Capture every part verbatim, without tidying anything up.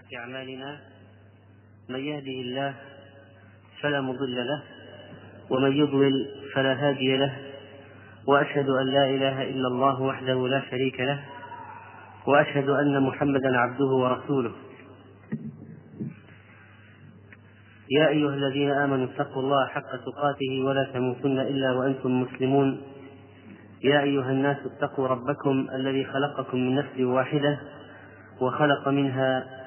سيئات أعمالنا من يهده الله فلا مضل له ومن يضلل فلا هادي له، وأشهد أن لا إله إلا الله وحده لا شريك له، وأشهد أن محمدا عبده ورسوله. يا أيها الذين آمنوا اتقوا الله حق تقاته ولا تموتن إلا وأنتم مسلمون. يا أيها الناس اتقوا ربكم الذي خلقكم من نفس واحدة وخلق منها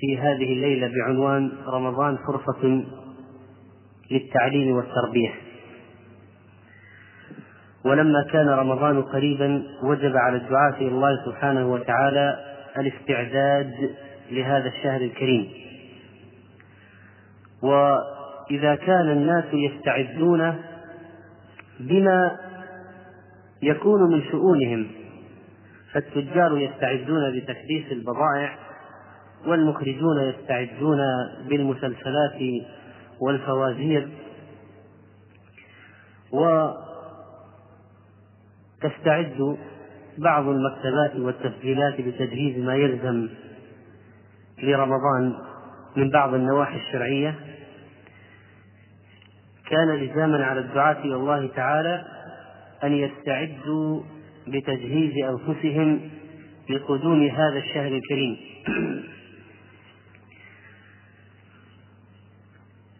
في هذه الليلة بعنوان رمضان فرصة للتعليم والتربية. ولما كان رمضان قريبا وجب على الدعاة إلى الله سبحانه وتعالى الاستعداد لهذا الشهر الكريم. وإذا كان الناس يستعدون بما يكون من شؤونهم، فالتجار يستعدون بتحديث البضائع، والمخرجون يستعدون بالمسلسلات والفوازير، وتستعد بعض المكتبات والتسجيلات بتجهيز ما يلزم لرمضان من بعض النواحي الشرعية. كان لزاما على الدعاة إلى الله تعالى أن يستعدوا بتجهيز أنفسهم لقدوم هذا الشهر الكريم.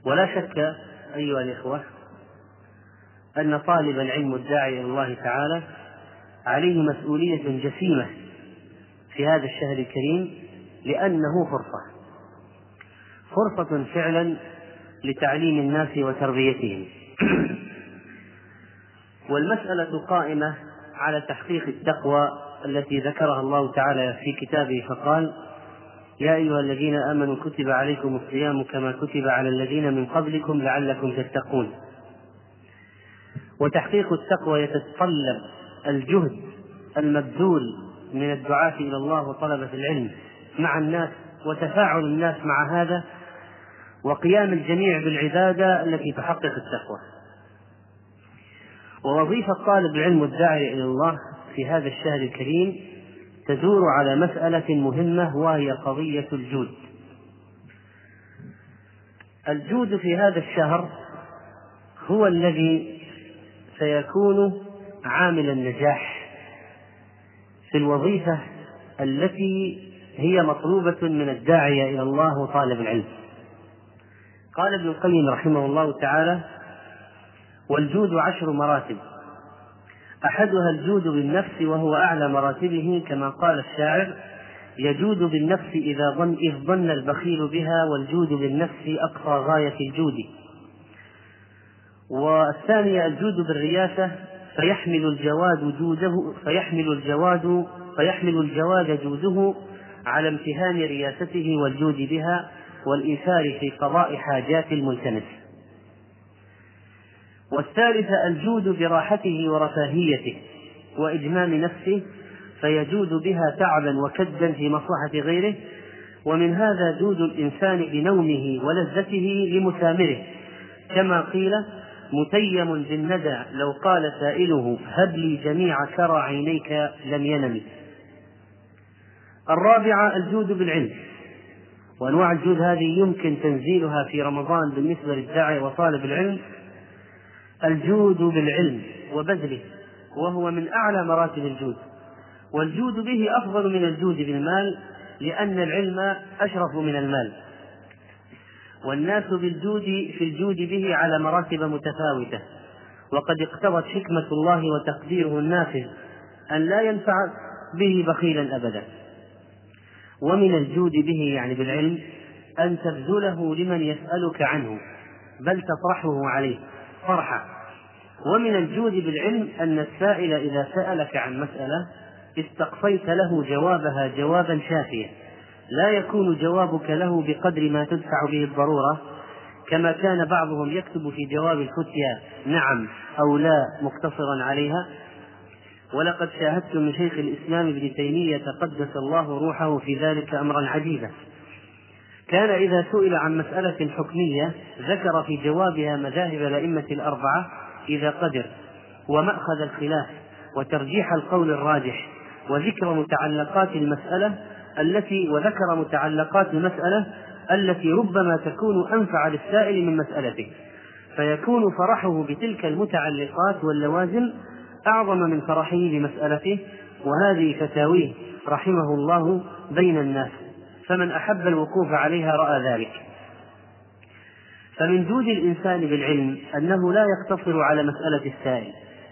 ولا شك أيها الإخوة أن طالب العلم الداعي إلى الله تعالى عليه مسؤولية جسيمة في هذا الشهر الكريم، لأنه فرصة فرصة فعلا لتعليم الناس وتربيتهم. والمسألة قائمة على تحقيق التقوى التي ذكرها الله تعالى في كتابه، فقال: يا أيها الذين آمنوا كتب عليكم الصيام كما كتب على الذين من قبلكم لعلكم تتقون. وتحقيق التقوى يتطلب الجهد المبذول من الدعاة إلى الله وطلبة العلم مع الناس، وتفاعل الناس مع هذا، وقيام الجميع بالعبادة التي تحقق التقوى. ووظيفة طالب العلم الداعي إلى الله في هذا الشهر الكريم تدور على مسألة مهمة، وهي قضية الجود. الجود في هذا الشهر هو الذي سيكون عامل النجاح في الوظيفة التي هي مطلوبة من الداعية إلى الله وطالب العلم. قال ابن القيم رحمه الله تعالى: والجود عشر مراتب، أحدها الجود بالنفس، وهو أعلى مراتبه، كما قال الشاعر: يجود بالنفس إذا ظن إذ ظن البخيل بها، والجود بالنفس أقصى غاية الجود. والثانية الجود بالرياسة، فيحمل الجواد جوده فيحمل الجواد فيحمل الجواد جوده على امتهان رياسته والجود بها، والإيثار في قضاء حاجات الملتمس. والثالثة الجود براحته ورفاهيته وإجمام نفسه، فيجود بها تعبا وكدا في مصلحة غيره. ومن هذا جود الإنسان بنومه ولذته لمسامره، كما قيل: متيم بالندى لو قال سائله هب لي جميع كرى عينيك لم ينم. الرابعة الجود بالعلم، وأنواع الجود هذه يمكن تنزيلها في رمضان بالنسبة للداعي وطالب العلم. الجود بالعلم وبذله، وهو من أعلى مراتب الجود، والجود به أفضل من الجود بالمال، لأن العلم أشرف من المال. والناس بالجود في الجود به على مراتب متفاوتة، وقد اقتضت حكمة الله وتقديره النافذ أن لا ينفع به بخيلا أبدا. ومن الجود به، يعني بالعلم، أن تبذله لمن يسألك عنه، بل تطرحه عليه فرحة. ومن الجود بالعلم أن السائل إذا سألك عن مسألة استقصيت له جوابها جوابا شافيا، لا يكون جوابك له بقدر ما تدفع به الضرورة، كما كان بعضهم يكتب في جواب الفتيا نعم أو لا مقتصرا عليها. ولقد شاهدت من شيخ الإسلام ابن تيمية قدس الله روحه في ذلك أمرا عجيبا، كان إذا سئل عن مسألة حكمية ذكر في جوابها مذاهب الأئمة الأربعة إذا قدر، ومأخذ الخلاف، وترجيح القول الراجح، وذكر متعلقات المسألة التي وذكر متعلقات المسألة التي ربما تكون أنفع للسائل من مسألته، فيكون فرحه بتلك المتعلقات واللوازم أعظم من فرحه بمسألته. وهذه فتاويه رحمه الله بين الناس، فمن أحب الوقوف عليها رأى ذلك. فمن جود الإنسان بالعلم أنه لا يقتصر على مسألة السائل،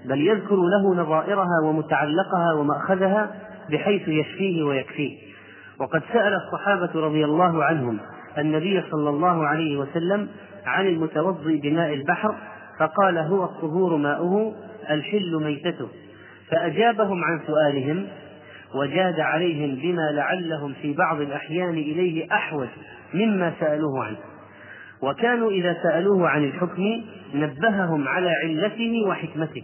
بل يذكر له نظائرها ومتعلقها ومأخذها بحيث يشفيه ويكفيه. وقد سأل الصحابة رضي الله عنهم النبي صلى الله عليه وسلم عن المتوضئ بماء البحر، فقال هو الطهور ماؤه، الحل ميتته، فأجابهم عن سؤالهم وجاد عليهم بما لعلهم في بعض الأحيان إليه أحوج مما سألوه عنه. وكانوا إذا سألوه عن الحكم نبههم على علته وحكمته،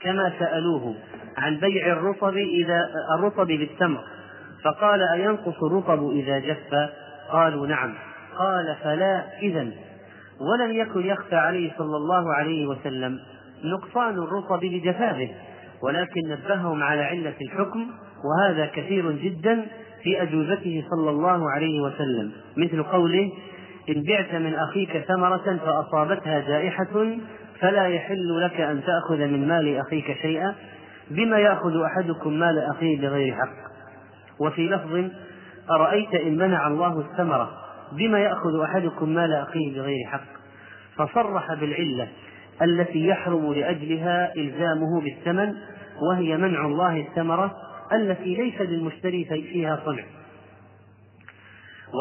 كما سألوه عن بيع الرطب, إذا الرطب بالتمر، فقال أينقص الرطب إذا جف؟ قالوا نعم، قال فلا إذن. ولم يكن يخفى عليه صلى الله عليه وسلم نقصان الرطب بجفافه، ولكن نبههم على علة الحكم، وهذا كثير جدا في أجوبته صلى الله عليه وسلم، مثل قوله إن بعت من أخيك ثمرة فأصابتها جائحة فلا يحل لك أن تأخذ من مال أخيك شيئا، بما يأخذ أحدكم مال أخيه بغير حق. وفي لفظ أرأيت إن منع الله الثمرة بما يأخذ أحدكم مال أخيه بغير حق، فصرح بالعلة التي يحرم لأجلها إلزامه بالثمن، وهي منع الله الثمرة التي ليس للمشتري فيها صنع.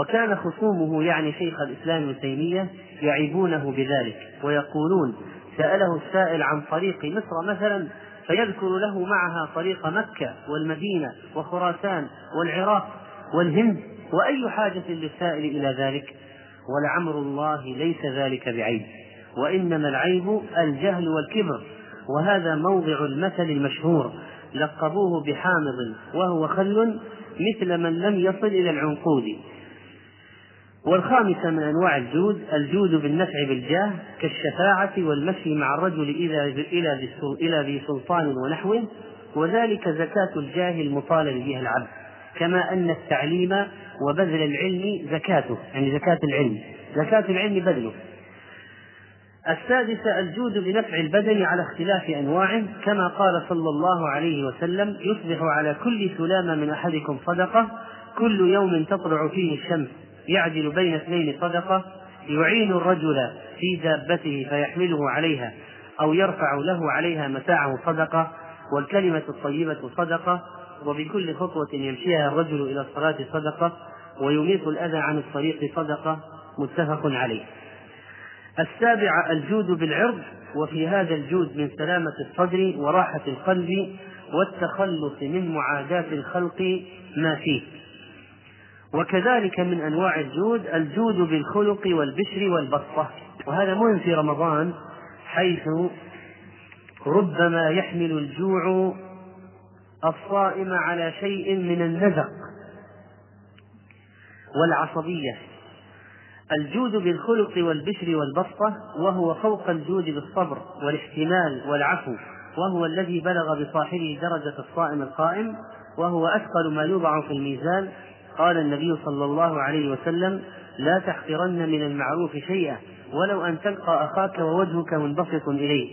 وكان خصومه يعني شيخ الإسلام ابن تيمية يعيبونه بذلك ويقولون سأله السائل عن طريق مصر مثلا، فيذكر له معها طريق مكة والمدينة وخراسان والعراق والهند، وأي حاجة للسائل إلى ذلك؟ ولعمر الله ليس ذلك بعيب، وإنما العيب الجهل والكبر، وهذا موضع المثل المشهور لقبوه بحامض وهو خل، مثل من لم يصل إلى العنقود. والخامسة من أنواع الجود الجود بالنفع بالجاه، كالشفاعة والمشي مع الرجل إلى ذي سلطان ونحوه، وذلك زكاة الجاه المطالب بها العبد، كما أن التعليم وبذل العلم زكاته، يعني زكاة العلم زكاة العلم بذله. السادسة الجود بنفع البدن على اختلاف أنواعه، كما قال صلى الله عليه وسلم يصبح على كل سلامة من أحدكم صدقة، كل يوم تطلع فيه الشمس يعدل بين اثنين صدقة، يعين الرجل في دابته فيحمله عليها أو يرفع له عليها متاعه صدقة، والكلمة الطيبة صدقة، وبكل خطوة يمشيها الرجل إلى الصلاة صدقة، ويميط الأذى عن الطريق صدقة، متفق عليه. السابعة الجود بالعرض، وفي هذا الجود من سلامة الصدر وراحة القلب والتخلص من معاداة الخلق ما فيه. وكذلك من أنواع الجود الجود بالخلق والبشر والبسطة، وهذا مهم في رمضان، حيث ربما يحمل الجوع الصائم على شيء من النزق والعصبية. الجود بالخلق والبشر والبسطة، وهو فوق الجود بالصبر والاحتمال والعفو، وهو الذي بلغ بصاحبه درجة الصائم القائم، وهو أثقل ما يوضع في الميزان. قال النبي صلى الله عليه وسلم لا تحقرن من المعروف شيئا ولو أن تلقى أخاك ووجهك منبسط إليه.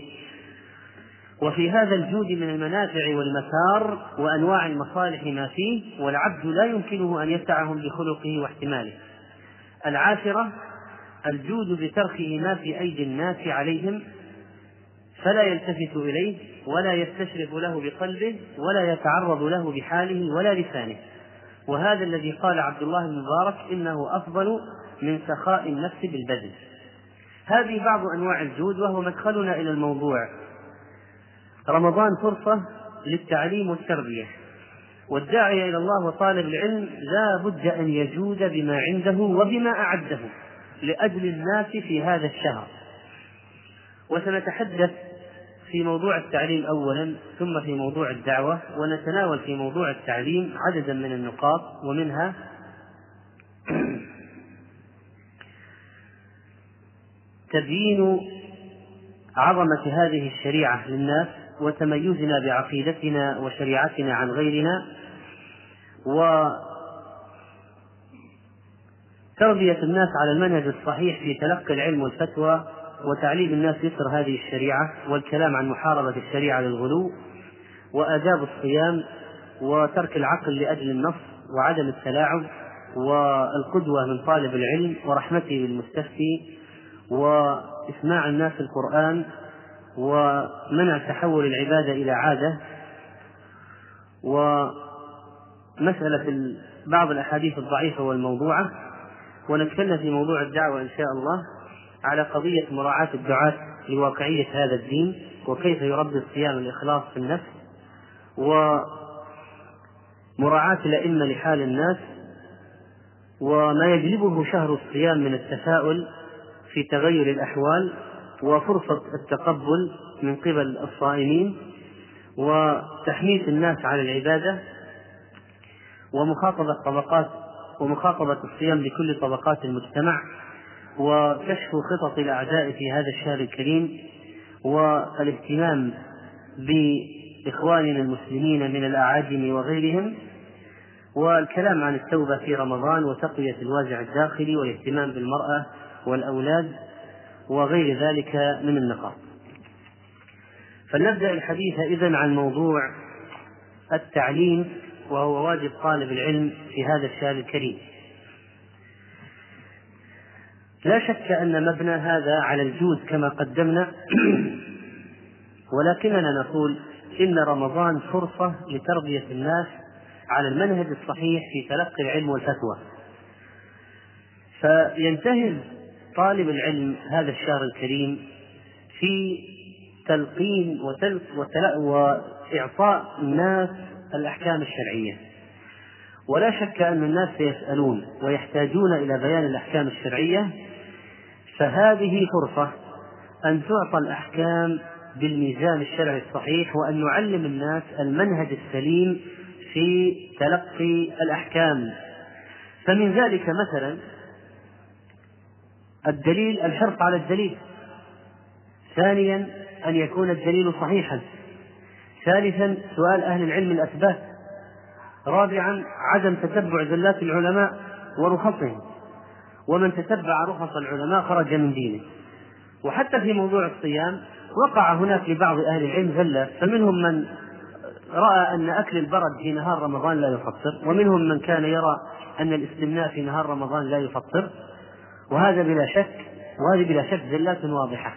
وفي هذا الجود من المنافع والمسار وأنواع المصالح ما فيه، والعبد لا يمكنه أن يسعهم بخلقه واحتماله. العاشرة الجود بتركه ما في أيدي الناس عليهم، فلا يلتفت إليه ولا يستشرف له بقلبه ولا يتعرض له بحاله ولا لسانه، وهذا الذي قال عبد الله بن مبارك إنه أفضل من سخاء النفس بالبذل. هذه بعض أنواع الجود، وهو مدخلنا إلى الموضوع رمضان فرصة للتعليم والتربية، والداعي إلى الله وطالب العلم لا بد أن يجود بما عنده وبما أعده لأجل الناس في هذا الشهر. وسنتحدث في موضوع التعليم أولا ثم في موضوع الدعوة، ونتناول في موضوع التعليم عددا من النقاط، ومنها تبيين عظمة هذه الشريعة للناس وتميزنا بعقيدتنا وشريعتنا عن غيرنا، وتربية الناس على المنهج الصحيح في تلقي العلم والفتوى وتعليم الناس يسر هذه الشريعة، والكلام عن محاربة الشريعة للغلو، وآداب الصيام، وترك العقل لأجل النص، وعدم التلاعب، والقدوة من طالب العلم ورحمته بالمستفتي، وإسماع الناس القرآن، ومنع تحول العبادة إلى عادة، ومسألة بعض الأحاديث الضعيفة والموضوعة. ونتكلم في موضوع الدعوة إن شاء الله على قضية مراعاة الدعاة لواقعية هذا الدين، وكيف يربي الصيام الإخلاص في النفس، ومراعاة الأئمة لحال الناس، وما يجلبه شهر الصيام من التفاؤل في تغير الأحوال، وفرصة التقبل من قبل الصائمين، وتحميس الناس على العبادة، ومخاطبة طبقات ومخاطبة الصيام لكل طبقات المجتمع، وكشف خطط الأعداء في هذا الشهر الكريم، والاهتمام بإخواننا المسلمين من الأعاجم وغيرهم، والكلام عن التوبة في رمضان وتقوية الوازع الداخلي والاهتمام بالمرأة والأولاد وغير ذلك من النقاط. فلنبدأ الحديث إذن عن موضوع التعليم، وهو واجب طالب العلم في هذا الشهر الكريم. لا شك أن مبنى هذا على الجود كما قدمنا، ولكننا نقول إن رمضان فرصة لتربية الناس على المنهج الصحيح في تلقي العلم والفتوى، فينتهز طالب العلم هذا الشهر الكريم في تلقين وإعطاء الناس الأحكام الشرعية. ولا شك أن الناس سيسألون ويحتاجون إلى بيان الأحكام الشرعية، فهذه فرصة أن تعطى الأحكام بالميزان الشرعي الصحيح، وأن نعلم الناس المنهج السليم في تلقي الأحكام. فمن ذلك مثلا الدليل، الحرص على الدليل. ثانيا أن يكون الدليل صحيحا. ثالثا سؤال أهل العلم الأثبات. رابعا عدم تتبع زلات العلماء ورخصهم، ومن تتبع رخص العلماء خرج من دينه. وحتى في موضوع الصيام وقع هناك لبعض أهل العلم زلة، فمنهم من رأى أن أكل البرد في نهار رمضان لا يفطر، ومنهم من كان يرى أن الاستمناء في نهار رمضان لا يفطر، وهذا بلا شك وهذه بلا شك زلات واضحة.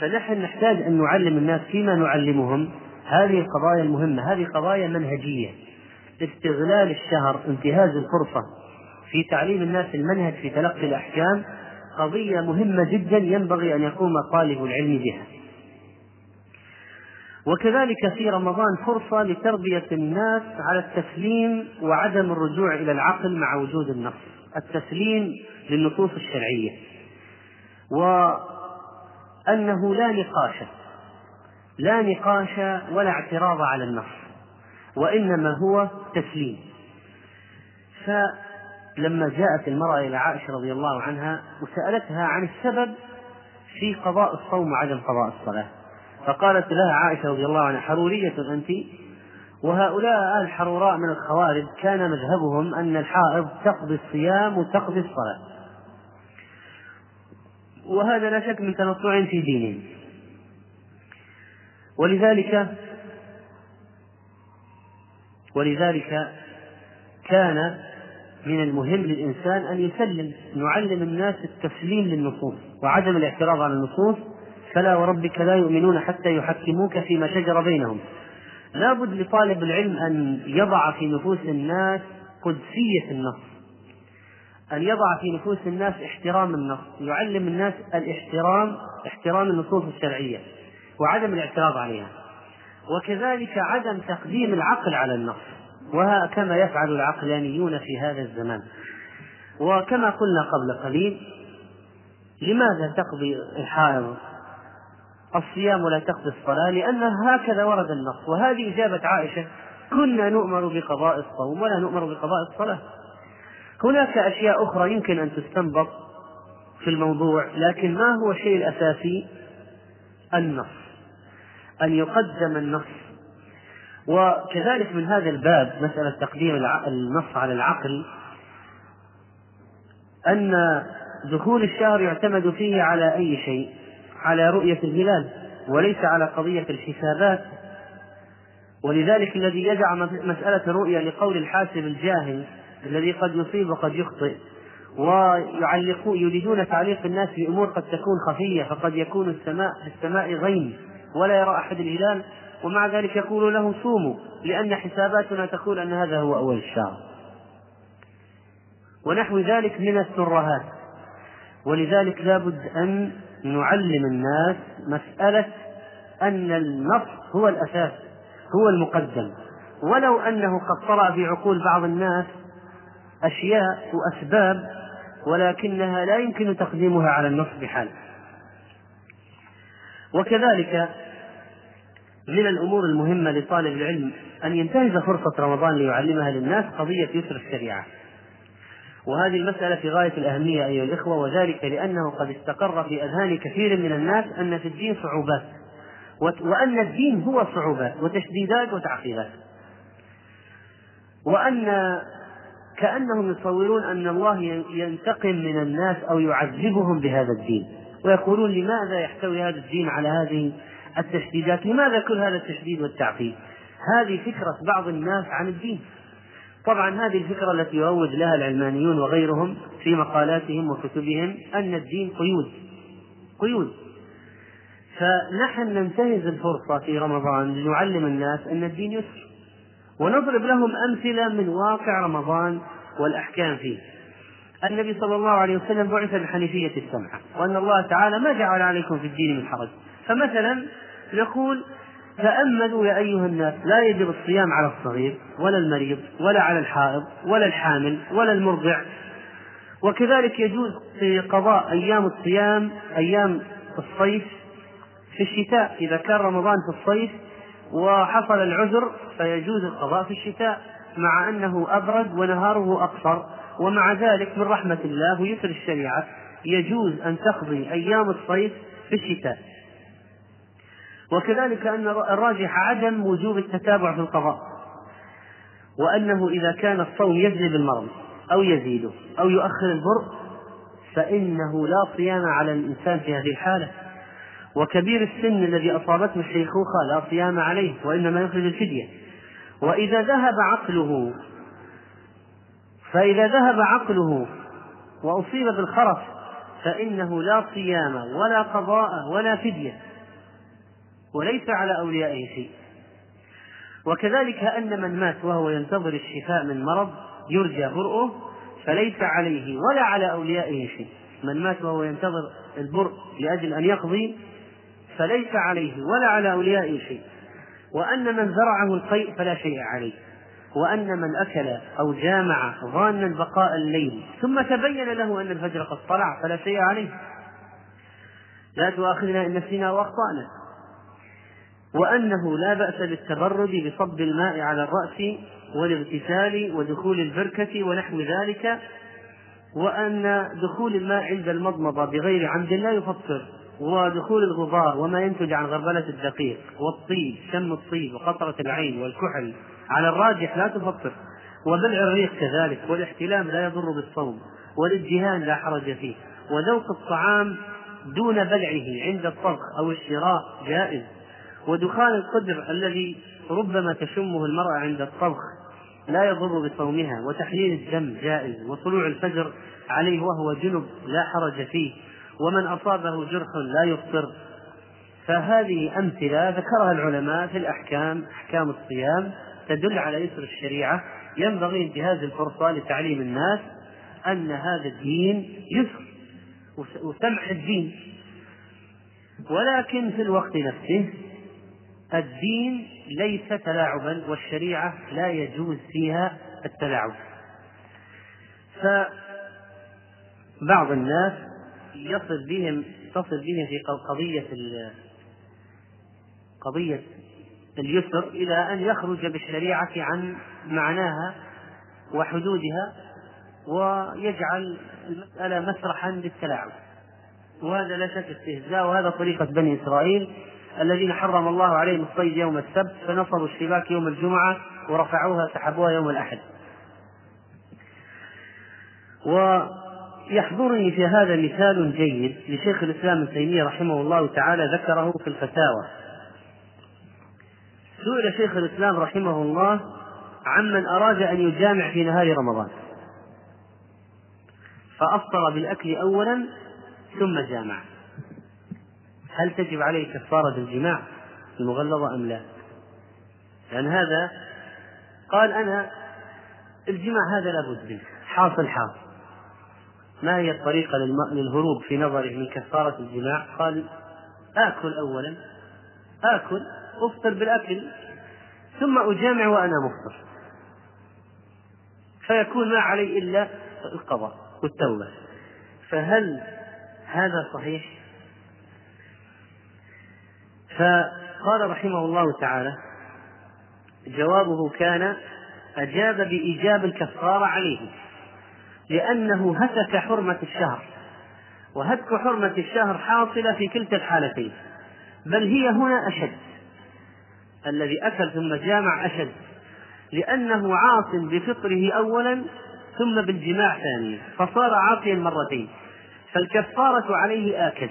فنحن نحتاج أن نعلم الناس فيما نعلمهم هذه القضايا المهمة، هذه قضايا منهجية. استغلال الشهر، انتهاز الفرصة في تعليم الناس المنهج في تلقي الأحكام، قضية مهمة جدا ينبغي أن يقوم طالب العلم بها. وكذلك في رمضان فرصة لتربية الناس على التسليم وعدم الرجوع إلى العقل مع وجود النص، التسليم للنصوص الشرعية، وأنه لا نقاش لا نقاش ولا اعتراض على النص، وإنما هو تسليم. فلما جاءت المرأة إلى عائشة رضي الله عنها وسألتها عن السبب في قضاء الصوم وعدم قضاء الصلاة، فقالت لها عائشة رضي الله عنها: حرورية أنت، وهؤلاء الحروراء من الخوارج كان مذهبهم أن الحائض تقضي الصيام وتقضي الصلاة، وهذا لا شك من تنطع في دينهم، ولذلك ولذلك كان من المهم للإنسان أن يسلم. نعلم الناس التسليم للنصوص وعدم الاعتراض على النصوص. فلا وربك لا يؤمنون حتى يحكموك فيما شجر بينهم. لا بد لطالب العلم أن يضع في نفوس الناس قدسية النص، أن يضع في نفوس الناس احترام النص، يعلم الناس الاحترام، احترام النصوص الشرعية وعدم الاعتراض عليها، وكذلك عدم تقديم العقل على النص، وكما يفعل العقلانيون في هذا الزمان. وكما قلنا قبل قليل، لماذا تقضي الحائض الصيام ولا تقضي الصلاة؟ لأن هكذا ورد النص، وهذه إجابة عائشة: كنا نؤمر بقضاء الصوم ولا نؤمر بقضاء الصلاة. هناك أشياء أخرى يمكن أن تستنبط في الموضوع، لكن ما هو الشيء الأساسي؟ النص، أن يقدم النص. وكذلك من هذا الباب مسألة تقديم النص على العقل، أن دخول الشهر يعتمد فيه على أي شيء؟ على رؤية الهلال، وليس على قضية الحسابات. ولذلك الذي يجعل مسألة رؤية لقول الحاسب الجاهل الذي قد يصيب وقد يخطئ، ويعلقون يريدون تعليق الناس بأمور قد تكون خفية، فقد يكون السماء في السماء غيم ولا يرى أحد الهلال، ومع ذلك يقول له صوموا لأن حساباتنا تقول أن هذا هو أول الشهر، ونحو ذلك من الترهات. ولذلك لابد أن نعلم الناس مسألة أن النص هو الأساس، هو المقدم، ولو أنه قد طرأ بعقول بعض الناس أشياء وأسباب، ولكنها لا يمكن تقديمها على النص بحال. وكذلك من الأمور المهمة لطالب العلم أن ينتهز فرصة رمضان ليعلمها للناس قضية يسر الشريعة، وهذه المسألة في غاية الأهمية أيها الإخوة، وذلك لأنه قد استقر في أذهان كثير من الناس أن في الدين صعوبات، وأن الدين هو صعوبات وتشديدات وتعقيدات، وأن كأنهم يصورون أن الله ينتقم من الناس أو يعذبهم بهذا الدين، ويقولون لماذا يحتوي هذا الدين على هذه التشديدات؟ لماذا كل هذا التشديد والتعقيد؟ هذه فكرة بعض الناس عن الدين. طبعا هذه الفكرة التي يروج لها العلمانيون وغيرهم في مقالاتهم وكتبهم، أن الدين قيود قيود. فنحن ننتهز الفرصة في رمضان لنعلم الناس أن الدين يسر، ونضرب لهم أمثلة من واقع رمضان والأحكام فيه. النبي صلى الله عليه وسلم بعث بحنيفية السمعة، وأن الله تعالى ما جعل عليكم في الدين من حرج. فمثلا يقول: تأملوا يا أيها الناس، لا يجب الصيام على الصغير ولا المريض ولا على الحائض ولا الحامل ولا المرضع. وكذلك يجوز في قضاء أيام الصيام، أيام الصيف في الشتاء، إذا كان رمضان في الصيف وحصل العذر فيجوز القضاء في الشتاء، مع أنه أبرد ونهاره أقصر، ومع ذلك من رحمة الله ويسر الشريعة يجوز أن تقضي أيام الصيف في الشتاء. وكذلك أن الراجح عدم وجوب التتابع في القضاء، وأنه إذا كان الصوم يجلب المرض أو يزيده أو يؤخر البرء فإنه لا صيام على الإنسان في هذه الحالة. وكبير السن الذي أصابته الشيخوخة لا صيام عليه، وإنما يخرج الفدية. وإذا ذهب عقله فإذا ذهب عقله وأصيب بالخرف فإنه لا صيام ولا قضاء ولا فدية، وليس على أوليائه شيء. وكذلك أن من مات وهو ينتظر الشفاء من مرض يرجى برؤه فليس عليه ولا على أوليائه شيء. من مات وهو ينتظر البرء لأجل أن يقضي فليس عليه ولا على أوليائه شيء. وأن من زرعه القيء فلا شيء عليه. وأن من أكل أو جامع ظانا بقاء الليل ثم تبين له أن الفجر قد طلع فلا شيء عليه. لا تؤاخذنا إن نسينا وأخطأنا. وأنه لا بأس بالتبرد بصب الماء على الرأس والاغتسال ودخول البركة ونحو ذلك. وأن دخول الماء عند المضمضة بغير عمد لا يفطر، ودخول الغبار وما ينتج عن غربلة الدقيق والطيب، شم الطيب وقطرة العين والكحل على الراجح لا تفطر، وبالعريق كذلك، والاحتلام لا يضر بالصوم، والادهان لا حرج فيه، وذوق الطعام دون بلعه عند الطبخ أو الشراء جائز، ودخان القدر الذي ربما تشمه المرأة عند الطبخ لا يضر بصومها، وتحليل الدم جائز، وطلوع الفجر عليه وهو جنب لا حرج فيه، ومن أصابه جرح لا يفطر. فهذه أمثلة ذكرها العلماء في الأحكام، أحكام الصيام، تدل على يسر الشريعة. ينبغي انتهاز الفرصة لتعليم الناس أن هذا الدين يسر وسمح الدين. ولكن في الوقت نفسه الدين ليس تلاعبا، والشريعة لا يجوز فيها التلاعب. فبعض الناس يصل بهم تصل بهم في قضية قضية اليسر إلى أن يخرج بالشريعة عن معناها وحدودها ويجعل المسألة مسرحا للتلاعب، وهذا لا شك استهزاء، وهذا طريقة بني إسرائيل الذين حرم الله عليهم الصيد يوم السبت فنصبوا الشباك يوم الجمعة ورفعوها سحبوها يوم الأحد. ويحضرني في هذا مثال جيد لشيخ الإسلام ابن تيمية رحمه الله تعالى ذكره في الفتاوى. سئل شيخ الإسلام رحمه الله عمن أراد أن يجامع في نهار رمضان فأفطر بالأكل أولا ثم جامع، هل تجب عليه كفارة الجماع المغلظة أم لا؟ لأن هذا قال أنا الجماع هذا لابد منه، حاصل حاصل، ما هي الطريقة للهروب في نظره من كفارة الجماع؟ قال آكل أولا، آكل أفطر بالأكل ثم أجامع وأنا مفطر، فيكون ما علي إلا القضاء والتوبة. فهل هذا صحيح؟ فقال رحمه الله تعالى جوابه كان أجاب بإيجاب الكفارة عليه، لأنه هتك حرمة الشهر، وهتك حرمة الشهر حاصلة في كلتا الحالتين، بل هي هنا أشد، الذي أكل ثم جامع أشد، لأنه عاص بفطره أولا ثم بالجماع ثانيا، فصار عاصيا مرتين، فالكفارة عليه آكل.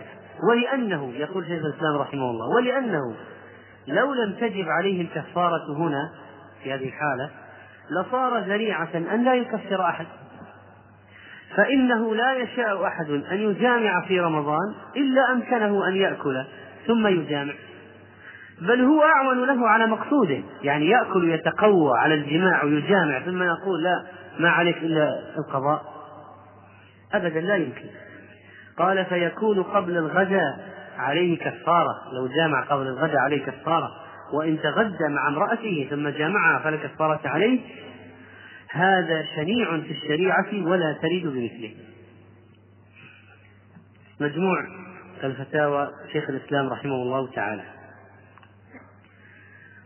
ولأنه يقول شيخ الإسلام رحمه الله ولأنه لو لم تجب عليه الكفارة هنا في هذه الحالة لصار ذريعة أن لا يكفر أحد، فإنه لا يشاء أحد أن يجامع في رمضان إلا أمكنه أن يأكل ثم يجامع، بل هو أعون له على مقصوده، يعني يأكل يتقوى على الجماع ويجامع ثم يقول لا ما عليك إلا القضاء، أبدا لا يمكن. قال فيكون قبل الغداء عليه كفارة، لو جامع قبل الغداء عليه كفارة، وإن تغدى مع امرأته ثم جامعها فلا كفارة عليه، هذا شنيع في الشريعة ولا تريد بمثله. مجموع الفتاوى شيخ الإسلام رحمه الله تعالى.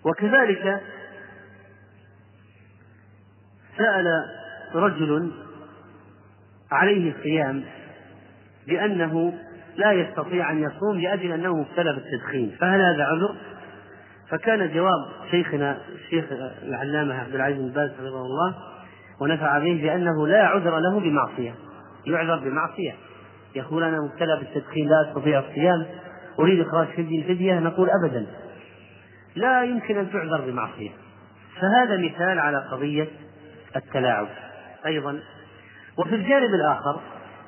وكذلك سأل رجل عليه الصيام لأنه لا يستطيع أن يصوم لأجل أنه مبتلى بالتدخين، فهل هذا عذر؟ فكان جواب شيخنا الشيخ العلامة عبد العزيز بن باز رحمه الله ونفع به بأنه لا عذر له بمعصية، يعذر بمعصية، يقول أنا مبتلى بالتدخين لا أستطيع الصيام أريد إخراج فدية الفدية، نقول أبدا لا يمكن أن تعذر بمعصية. فهذا مثال على قضية التلاعب أيضا. وفي الجانب الآخر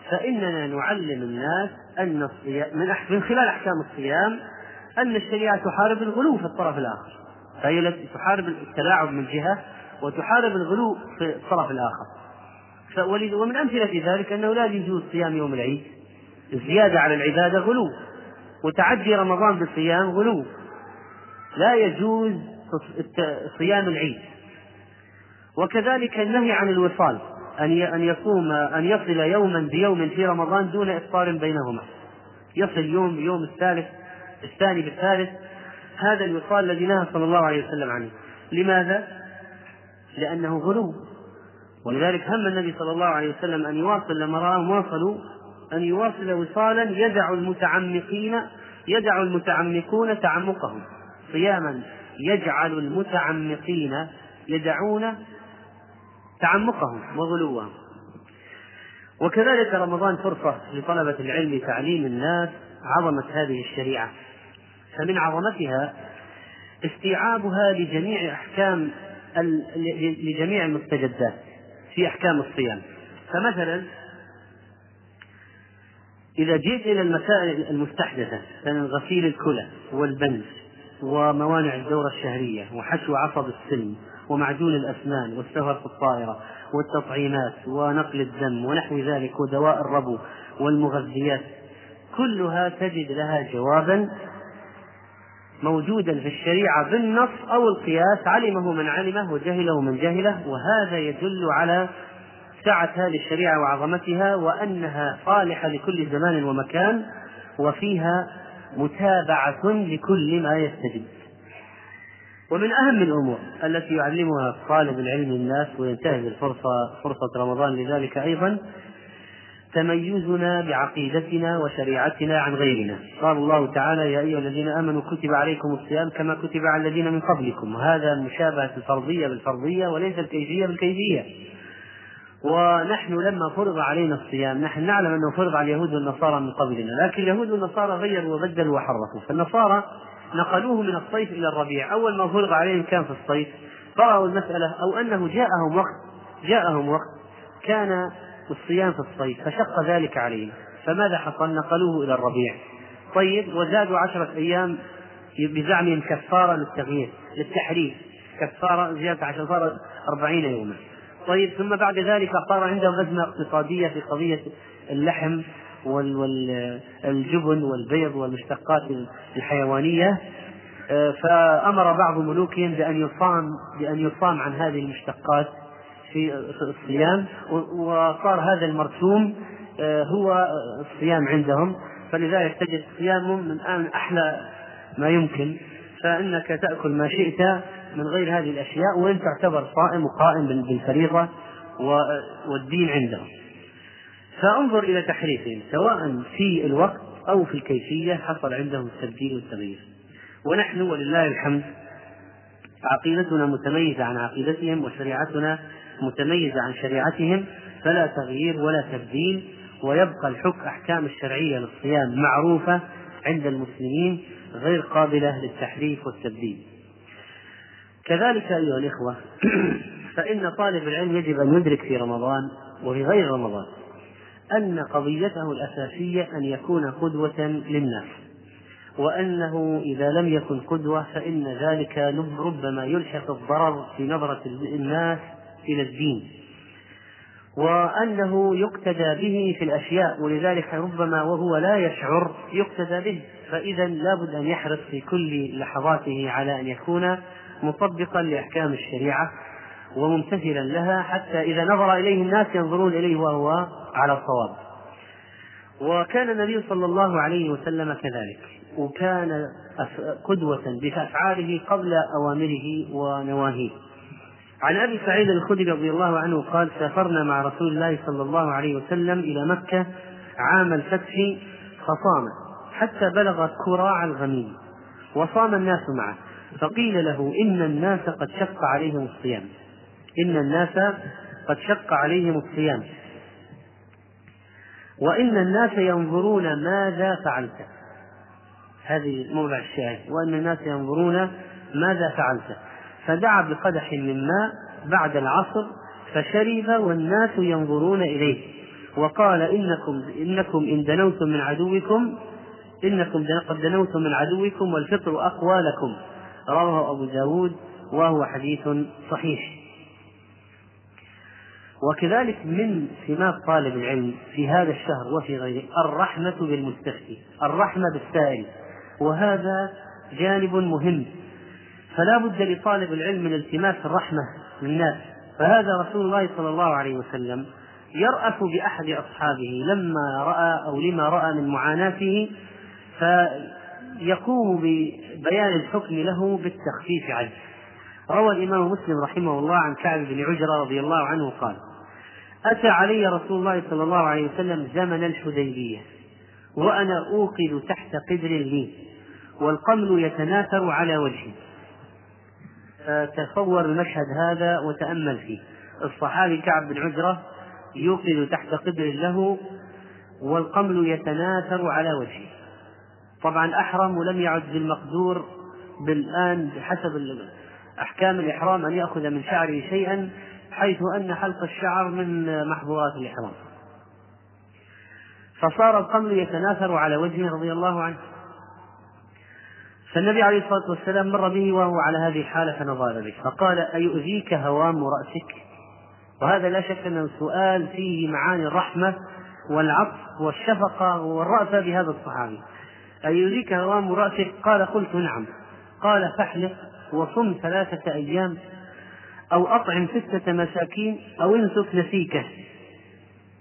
فإننا نعلم الناس أن الصيام من, من خلال أحكام الصيام أن الشريعة تحارب الغلو في الطرف الآخر، فهي تحارب التلاعب من جهة وتحارب الغلو في الطرف الآخر. ومن أمثلة ذلك أنه لا يجوز صيام يوم العيد، الزيادة على العبادة غلو، وتعدي رمضان بالصيام غلو، لا يجوز صيام العيد. وكذلك النهي عن الوصال، أن يصوم أن يصل يوما بيوم في رمضان دون إفطار بينهما، يصل يوم بيوم الثالث الثاني بالثالث، هذا الوصال الذي نهى صلى الله عليه وسلم عنه. لماذا؟ لأنه غلو. ولذلك هم النبي صلى الله عليه وسلم أن يواصل لما رأهم واصلوا أن يواصل وصالا يدع المتعمقين يدع المتعمقون تعمقهم صياما، يجعل المتعمقين يدعون تعمقهم وغلوهم. وكذلك رمضان فرصة لطلبة العلم لتعليم الناس عظمة هذه الشريعة، فمن عظمتها استيعابها لجميع أحكام لجميع المستجدات في أحكام الصيام. فمثلا إذا جئت إلى المسائل المستحدثة مثل غسيل الكلى والبنج وموانع الدورة الشهرية وحشو عصب السن ومعجون الأسنان والسفر في الطائرة والتطعيمات ونقل الدم ونحو ذلك ودواء الربو والمغذيات، كلها تجد لها جوابا موجودا في الشريعة بالنص أو القياس، علمه من علمه وجهله من جهله، وهذا يدل على سعة هذه الشريعة وعظمتها، وأنها صالحة لكل زمان ومكان، وفيها متابعة لكل ما يستجد. ومن أهم الأمور التي يعلمها طالب العلم الناس وينتهز الفرصة فرصة رمضان لذلك أيضا تميزنا بعقيدتنا وشريعتنا عن غيرنا. قال الله تعالى: يا أيها الذين آمنوا كتب عليكم الصيام كما كتب على الذين من قبلكم. هذا المشابهة الفرضية بالفرضية وليس الكيفية بالكيفية. ونحن لما فرض علينا الصيام، نحن نعلم أنه فرض على اليهود والنصارى من قبلنا، لكن اليهود والنصارى غيروا وبدلوا وحرفوا. فالنصارى نقلوه من الصيف إلى الربيع، أول ما فرض عليهم كان في الصيف، فرأوا المسألة أو أنه جاءهم وقت جاءهم وقت كان الصيام في الصيف فشق ذلك عليهم، فماذا حصل؟ نقلوه إلى الربيع. طيب، وزادوا عشرة أيام بزعمهم كفارة للتغيير للتحريف، كفارة زيادة عشرة صارت أربعين يوما. طيب، ثم بعد ذلك صار عندهم أزمة اقتصادية في قضية اللحم والجبن والبيض والمشتقات الحيوانية، فأمر بعض ملوكهم بأن يصام بأن يصام عن هذه المشتقات في الصيام، وصار هذا المرسوم هو الصيام عندهم، فلذلك تجد صيامهم من الآن أحلى ما يمكن، فإنك تأكل ما شئت من غير هذه الأشياء وإن تعتبر صائم وقائم بالفريضة والدين عندهم. فانظر إلى تحريفهم سواء في الوقت أو في الكيفية، حصل عندهم التبديل والتغيير. ونحن ولله الحمد عقيدتنا متميزة عن عقيدتهم وشريعتنا متميزة عن شريعتهم، فلا تغيير ولا تبديل، ويبقى الحكم أحكام الشرعية للصيام معروفة عند المسلمين غير قابلة للتحريف والتبديل. كذلك أيها الإخوة، فإن طالب العلم يجب أن يدرك في رمضان وفي غير رمضان أن قضيته الأساسية أن يكون قدوة للناس، وأنه إذا لم يكن قدوة فإن ذلك ربما يلحق الضرر في نظرة الناس إلى الدين، وأنه يقتدى به في الأشياء، ولذلك ربما وهو لا يشعر يقتدى به. فإذا لابد أن يحرص في كل لحظاته على أن يكون مطبقا لأحكام الشريعة وممتثلا لها، حتى إذا نظر إليه الناس ينظرون إليه وهو على الصواب. وكان النبي صلى الله عليه وسلم كذلك، وكان قدوة بأفعاله قبل أوامره ونواهيه. عن أبي سعيد الخدري رضي الله عنه قال: سافرنا مع رسول الله صلى الله عليه وسلم إلى مكة عام الفتح فصام حتى بلغ كراع الغميم، وصام الناس معه، فقيل له: إن الناس قد شق عليهم الصيام إن الناس قد شق عليهم الصيام وإن الناس ينظرون ماذا فعلت. هذه موضع الشاهد، وإن الناس ينظرون ماذا فعلت. فدعا بقدح من ماء بعد العصر فشرب والناس ينظرون إليه، وقال: إنكم إنكم إن دنوتم من عدوكم إنكم قد دنوتم من عدوكم والفطر أقوى لكم. رواه أبو داود وهو حديث صحيح. وكذلك من سمات طالب العلم في هذا الشهر وفي غيره الرحمة بالمستفتي، الرحمة بالسائل، وهذا جانب مهم، فلا بد لطالب العلم من التماس الرحمة للناس. فهذا رسول الله صلى الله عليه وسلم يرأف بأحد أصحابه لما رأى أو لما رأى من معاناته، فيقوم ببيان الحكم له بالتخفيف عنه. روى الإمام مسلم رحمه الله عن كعب بن عجرة رضي الله عنه قال: أتى علي رسول الله صلى الله عليه وسلم زمن الحديبية وأنا أوقد تحت قدر لي والقمل يتناثر على وجهي. تصور المشهد هذا وتأمل فيه. الصحابي كعب بن عجرة يوقد تحت قدر له والقمل يتناثر على وجهه، طبعا أحرم ولم يعد بالمقدور بالآن بحسب أحكام الإحرام أن يأخذ من شعره شيئا، حيث أن حلق الشعر من محظورات الإحرام، فصار القمل يتناثر على وجهه رضي الله عنه. فالنبي عليه الصلاة والسلام مر به وهو على هذه الحالة فنظر به فقال: أيؤذيك هوام رأسك؟ وهذا لا شك أنه سؤال فيه معاني الرحمة والعطف والشفقة والرأفة بهذا الصحابي. أيؤذيك هوام رأسك؟ قال: قلت نعم. قال فاحلق وصم ثلاثة أيام أو أطعم ستة مساكين أو انسك نسيكه.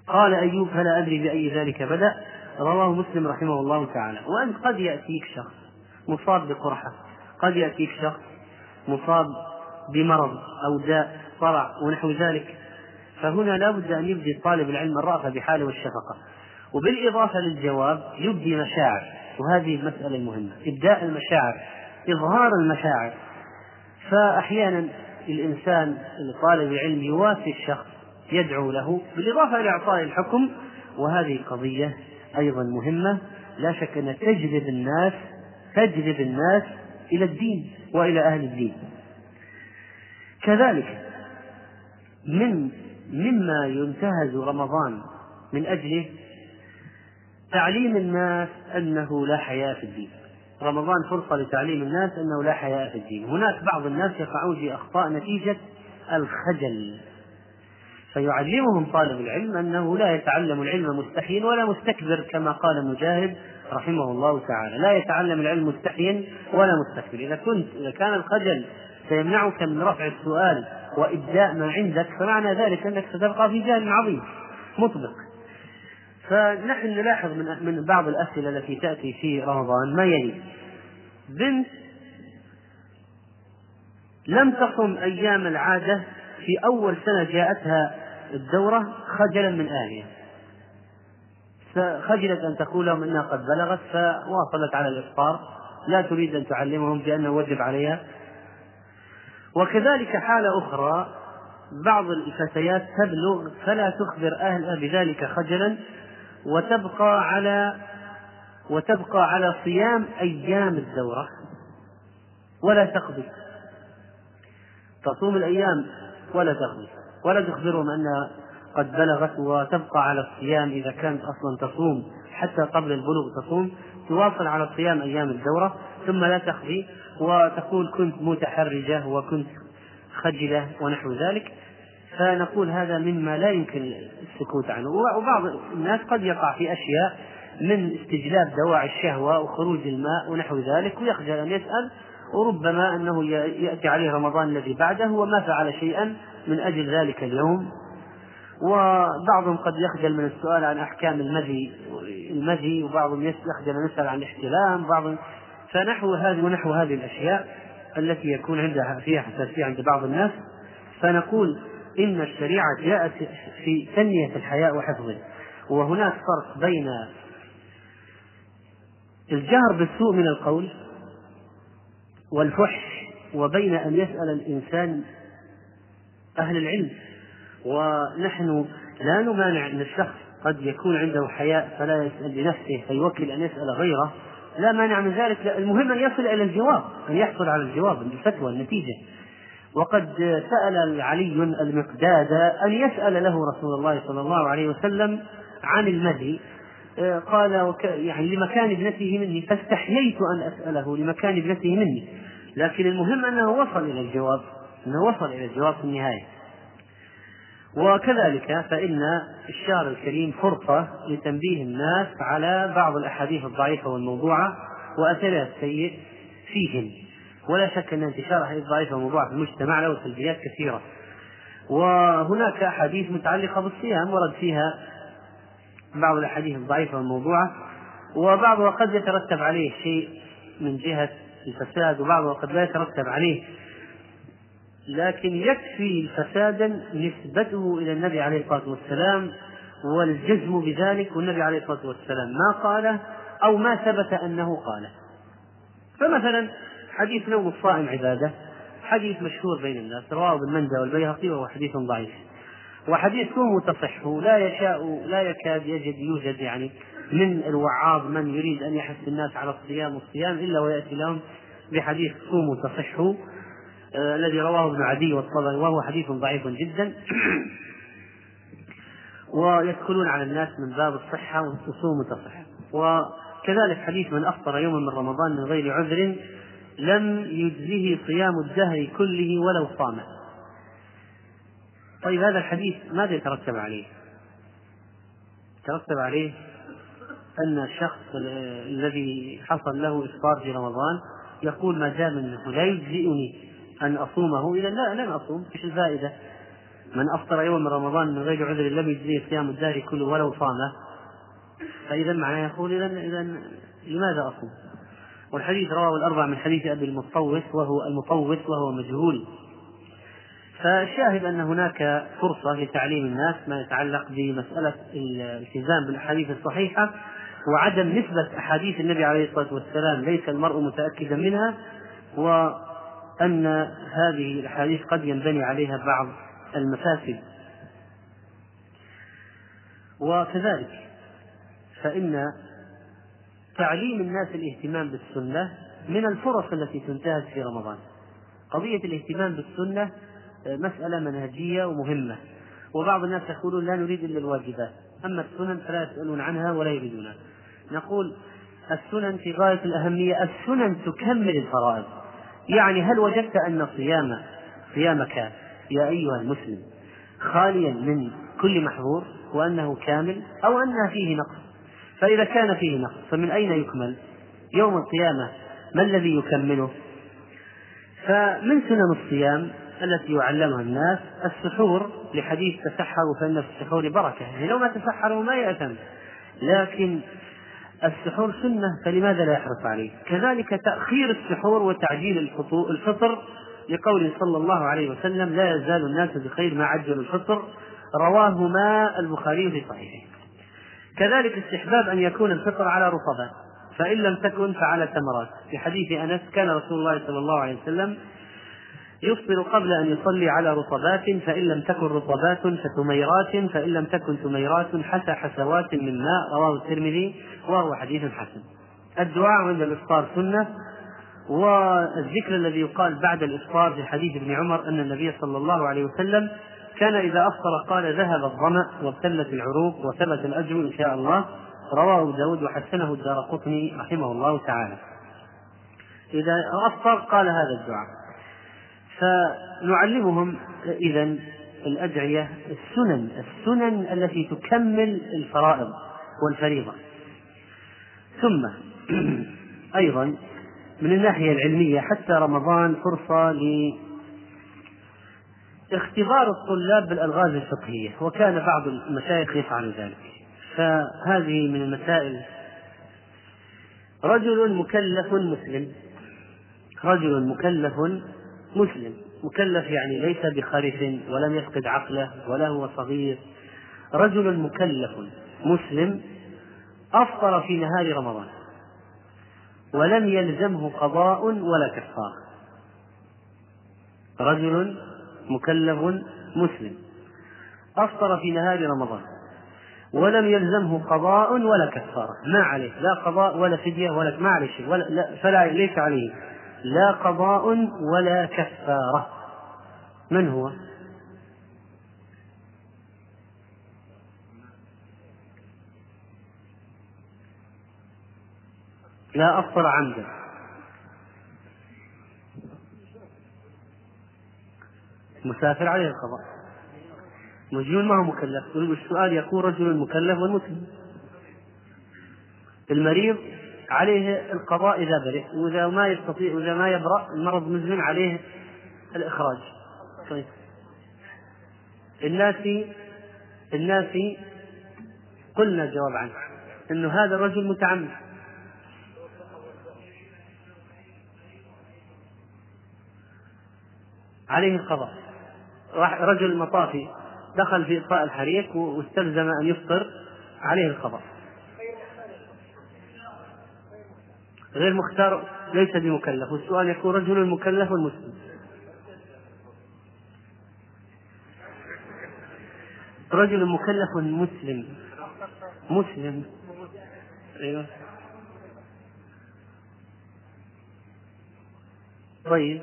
قال أيوب فلا أدري بأي ذلك بدأ. رواه مسلم رحمه الله تعالى. وأنت قد يأتيك شخص مصاب بقرحة، قد يأتيك شخص مصاب بمرض أو داء صرع ونحو ذلك، فهنا لا بد أن يبدي طالب العلم الرأفة بحاله والشفقة، وبالإضافة للجواب يبدي مشاعر، وهذه المسألة المهمة، إبداء المشاعر، إظهار المشاعر. فأحيانا الإنسان طالب العلم يواسي الشخص يدعو له بالإضافة لإعطاء الحكم، وهذه قضية أيضا مهمة لا شك أن تجذب الناس تجذب الناس إلى الدين وإلى أهل الدين. كذلك من مما ينتهز رمضان من أجله تعليم الناس أنه لا حياء في الدين. رمضان فرصة لتعليم الناس أنه لا حياء في الدين. هناك بعض الناس يقعون في أخطاء نتيجة الخجل، فيعلمهم طالب العلم أنه لا يتعلم العلم مستحيا ولا مستكبر، كما قال مجاهد رحمه الله تعالى: لا يتعلم العلم مستحيا ولا مستكبر. إذا كنت إذا كان الخجل سيمنعك من رفع السؤال وإبداء ما عندك، فمعنى ذلك أنك ستبقى في جهل عظيم مطبق. فنحن نلاحظ من بعض الأسئلة التي تأتي في رمضان ما يلي: بنت لم تصم أيام العادة في أول سنة جاءتها الدورة خجلا من أهلها، فخجلت أن تقول لهم أنها قد بلغت فواصلت على الإفطار، لا تريد أن تعلمهم بأنه وجب عليها. وكذلك حالة أخرى، بعض الفتيات تبلغ فلا تخبر أهلها بذلك خجلا، وتبقى على وتبقى على صيام أيام الدورة ولا تقضي، تصوم الأيام ولا تقضي ولا تخبرهم أنها قد بلغت، وتبقى على الصيام إذا كانت أصلا تصوم حتى قبل البلوغ تصوم، تواصل على صيام أيام الدورة ثم لا تقضي، وتقول كنت متحرجة وكنت خجلة ونحو ذلك. فنقول هذا مما لا يمكن السكوت عنه. وبعض الناس قد يقع في أشياء من استجلاب دواعي الشهوة وخروج الماء ونحو ذلك، ويخجل أن يسأل، وربما أنه يأتي عليه رمضان الذي بعده وما فعل شيئا من أجل ذلك اليوم. وبعضهم قد يخجل من السؤال عن أحكام المذي المذي، وبعضهم يخجل أن يسأل عن الاحتلام، بعضهم فنحو هذه ونحو هذه الأشياء التي يكون عندها فيها حساسية عند بعض الناس. فنقول إن الشريعة جاءت في تنمية الحياء وحفظه، وهناك فرق بين الجهر بالسوء من القول والفحش وبين أن يسأل الإنسان أهل العلم. ونحن لا نمانع أن الشخص قد يكون عنده حياء فلا يسأل لنفسه فيوكل أن يسأل غيره، لا مانع من ذلك، المهم أن يصل إلى الجواب، أن يحصل على الجواب، الفتوى، النتيجة. وقد سأل علي المقداد أن يسأل له رسول الله صلى الله عليه وسلم عن المذي، قال يعني لمكان ابنته مني، فاستحييت أن أسأله لمكان ابنته مني، لكن المهم أنه وصل إلى الجواب، أنه وصل إلى الجواب في النهاية. وكذلك فإن الشهر الكريم فرصة لتنبيه الناس على بعض الأحاديث الضعيفة والموضوعة وأثرها السيء فيهم، ولا شك أن انتشار الأحاديث الضعيفة والموضوعة في المجتمع له سلبيات كثيرة. وهناك أحاديث متعلقة بالصيام ورد فيها بعض الأحاديث الضعيفة والموضوعة، وبعضها قد يترتب عليه شيء من جهة الفساد وبعضها قد لا يترتب عليه، لكن يكفي فسادا نسبته إلى النبي عليه الصلاة والسلام والجزم بذلك، والنبي عليه الصلاة والسلام ما قاله أو ما ثبت أنه قاله. فمثلا حديث نوم الصائم عبادة، حديث مشهور بين الناس رواه ابن ماجه والبيهقي وهو حديث ضعيف، وحديث قوم تصحه لا يشاء لا يكاد يجد يوجد يعني من الوعاظ من يريد أن يحث الناس على الصيام والصيام إلا ويأتي لهم بحديث قوم تصحه الذي رواه ابن عدي والطبري وهو حديث ضعيف جدا. ويدخلون على الناس من باب الصحة والصوم تصح. وكذلك حديث من أفطر يوما من رمضان من غير عذر لم يجزه صيام الدهر كله ولو صام. طيب هذا الحديث ماذا يترتب عليه؟ يترتب عليه أن الشخص الذي حصل له إفطار في رمضان يقول ما جاء منه لا يجزئني أن أصومه، إذا لا لن أصوم، إيش الفائدة؟ من أفطر يوم رمضان من غير عذر لم يجزئه صيام الدهر كله ولو صامه، فإذا معناه يقول إذا إذا لماذا أصوم؟ والحديث رواه الأربع من حديث أبي المطوس وهو المطوس وهو مجهول. فالشاهد أن هناك فرصة لتعليم الناس ما يتعلق بمسألة الالتزام بالأحاديث الصحيحة وعدم نسبة أحاديث النبي عليه الصلاة والسلام ليس المرء متأكدا منها، وأن هذه الأحاديث قد ينبني عليها بعض المفاسد. وكذلك فإن تعليم الناس الاهتمام بالسنة من الفرص التي تنتهز في رمضان. قضية الاهتمام بالسنة مسألة منهجية ومهمة، وبعض الناس يقولون لا نريد إلا الواجبات، أما السنن فلا يسألون عنها ولا يريدونها. نقول السنن في غاية الأهمية، السنن تكمل الفرائض. يعني هل وجدت أن صيام صيامك يا أيها المسلم خاليا من كل محظور وأنه كامل، أو أنه فيه نقص؟ فإذا كان فيه نقص فمن أين يكمل؟ يوم القيامة ما الذي يكمله؟ فمن سنن الصيام التي يعلمها الناس السحور، لحديث تسحروا فإن في السحور بركة، يعني لو ما تسحروا ما يأثم، لكن السحور سنة فلماذا لا يحرص عليه؟ كذلك تأخير السحور وتعجيل الفطر لقول صلى الله عليه وسلم لا يزال الناس بخير ما عجل الفطر، رواهما البخاري في صحيحه. كذلك استحباب أن يكون الفطر على رطبة، فإن لم تكن فعلى تمرات، في حديث أنس كان رسول الله صلى الله عليه وسلم يفطر قبل أن يصلي على رطبات، فإن لم تكن رطبات فتميرات، فإن لم تكن تميرات حتى حسوات من ماء، رواه الترمذي وهو حديث حسن. الدعاء عند الإفطار سنة، والذكر الذي يقال بعد الإفطار في حديث ابن عمر أن النبي صلى الله عليه وسلم كان إذا أفطر قال ذهب الظمأ وابتلت العروق وثبت الأجر إن شاء الله، رواه داود وحسنه الدارقطني رحمه الله تعالى. إذا أفطر قال هذا الدعاء. فنعلمهم إذن الأدعية السنن السنن التي تكمل الفرائض والفريضة. ثم أيضا من الناحية العلمية حتى رمضان فرصة لاختبار الطلاب بالألغاز الفقهية، وكان بعض المشايخ يفعل ذلك. فهذه من المسائل: رجل مكلف مسلم رجل مكلف مسلم مكلف يعني ليس بخرف ولم يفقد عقله ولا هو صغير، رجل مكلف مسلم أفطر في نهار رمضان ولم يلزمه قضاء ولا كفارة. رجل مكلف مسلم أفطر في نهار رمضان ولم يلزمه قضاء ولا كفارة، ما عليه لا قضاء ولا فدية ولا ما عليه ولا لا فلا ليس عليه لا قضاء ولا كفارة. من هو؟ لا أفطر عمدا. مسافر عليه القضاء، مجنون ما هو مكلف. السؤال يقول رجل مكلف ومسلم. المريض عليه القضاء إذا برئ، وإذا ما يستطيع وإذا ما يبرأ المرض مزمن عليه الإخراج. طيب الناسي الناسي قلنا جواب عنه إنه هذا الرجل متعمد. عليه القضاء. رجل مطافي دخل في إطفاء الحريق واستلزم أن يفطر، عليه القضاء. غير مختار ليس بمكلف. والسؤال يكون رجل مكلف ومسلم. رجل مكلف مسلم مسلم ايوه طيب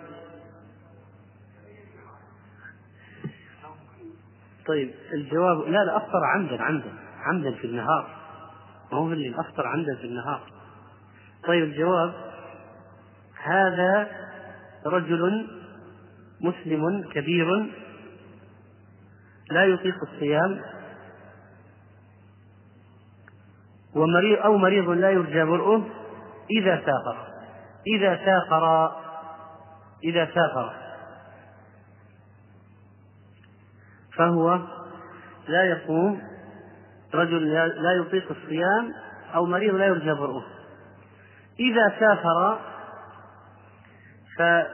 طيب الجواب لا لا أفطر عمدا عمدا عمدا في النهار، ما هو اللي أفطر عمدا في النهار. طيب الجواب هذا رجل مسلم كبير لا يطيق الصيام ومريض أو مريض لا يرجى برؤه إذا سافر، إذا سافر إذا سافر فهو لا يصوم، رجل لا يطيق الصيام أو مريض لا يرجى برؤه. إذا سافر فلا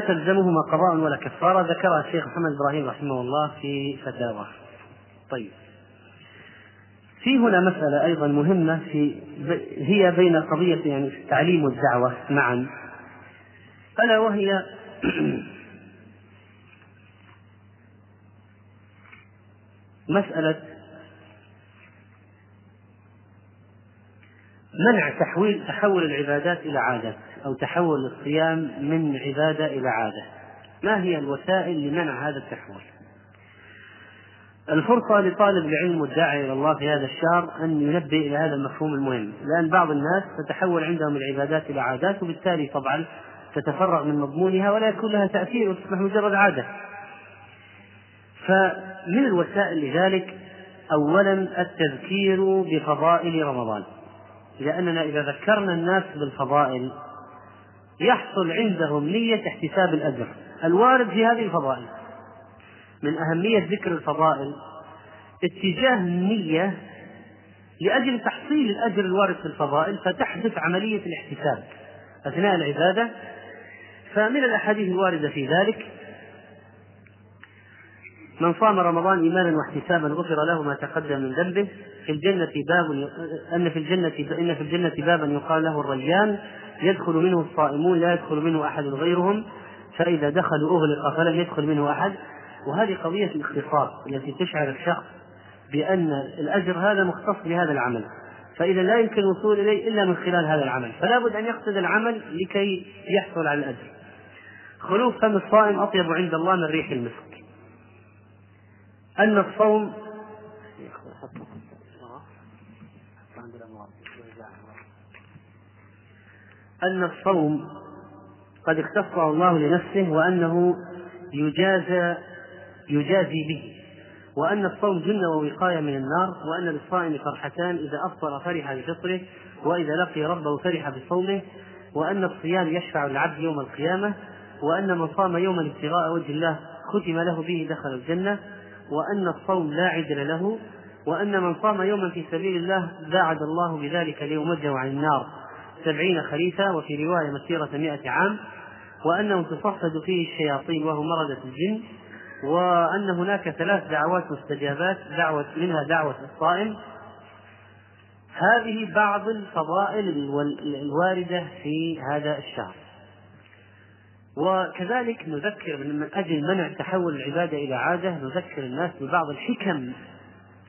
تلزمهما قضاء ولا كفارة، ذكرها الشيخ محمد إبراهيم رحمه الله في فتاواه. طيب، في هنا مسألة أيضا مهمة في هي بين قضية يعني التعليم والدعوة معا، ألا وهي مسألة منع تحويل تحول العبادات إلى عادة، أو تحول الصيام من عبادة إلى عادة. ما هي الوسائل لمنع هذا التحول؟ الفرصة لطالب العلم والداعي إلى الله في هذا الشهر أن ينبه إلى هذا المفهوم المهم، لأن بعض الناس تتحول عندهم العبادات إلى عادات، وبالتالي طبعا تتفرغ من مضمونها ولا يكون لها تأثير وتصبح مجرد عادة. فمن الوسائل لذلك أولا التذكير بفضائل رمضان، لأننا إذا ذكرنا الناس بالفضائل يحصل عندهم نية احتساب الأجر الوارد في هذه الفضائل. من أهمية ذكر الفضائل اتجاه النية لأجل تحصيل الأجر الوارد في الفضائل، فتحدث عملية الاحتساب أثناء العبادة. فمن الأحاديث الواردة في ذلك: من صام رمضان إيمانا واحتسابا غفر له ما تقدم من ذنبه، في الجنة باب أن في الجنة إن في الجنة بابا يقال له الريان، يدخل منه الصائمون لا يدخل منه أحد غيرهم، فإذا دخلوا أغلق فلم يدخل منه أحد. وهذه قضية الاختصاص التي تشعر الشخص بأن الأجر هذا مختص بهذا العمل، فإذا لا يمكن الوصول إليه إلا من خلال هذا العمل، فلا بد أن يقصد العمل لكي يحصل على الأجر. خلوف فم الصائم أطيب عند الله من ريح المسك. أن الصوم أن الصوم قد اختصه الله لنفسه، وأنه يجازى يجازي به، وأن الصوم جنة ووقاية من النار، وأن للصائم فرحتان: إذا أفطر فرح بفطره، وإذا لقي ربه فرح بصومه، وأن الصيام يشفع العبد يوم القيامة، وأن من صام يوما ابتغاء وجه الله ختم له به دخل الجنة، وأن الصوم لا عدل له، وأن من صام يوما في سبيل الله باعد الله بذلك اليوم وجهه عن النار سبعين خريفة، وفي رواية مسيرة مئة عام، وأنه تصفد فيه الشياطين وهو مردة الجن، وأن هناك ثلاث دعوات مستجابات دعوة منها دعوة الصائم. هذه بعض الفضائل الواردة في هذا الشهر. وكذلك نذكر من أجل منع تحول العبادة إلى عادة، نذكر الناس ببعض الحكم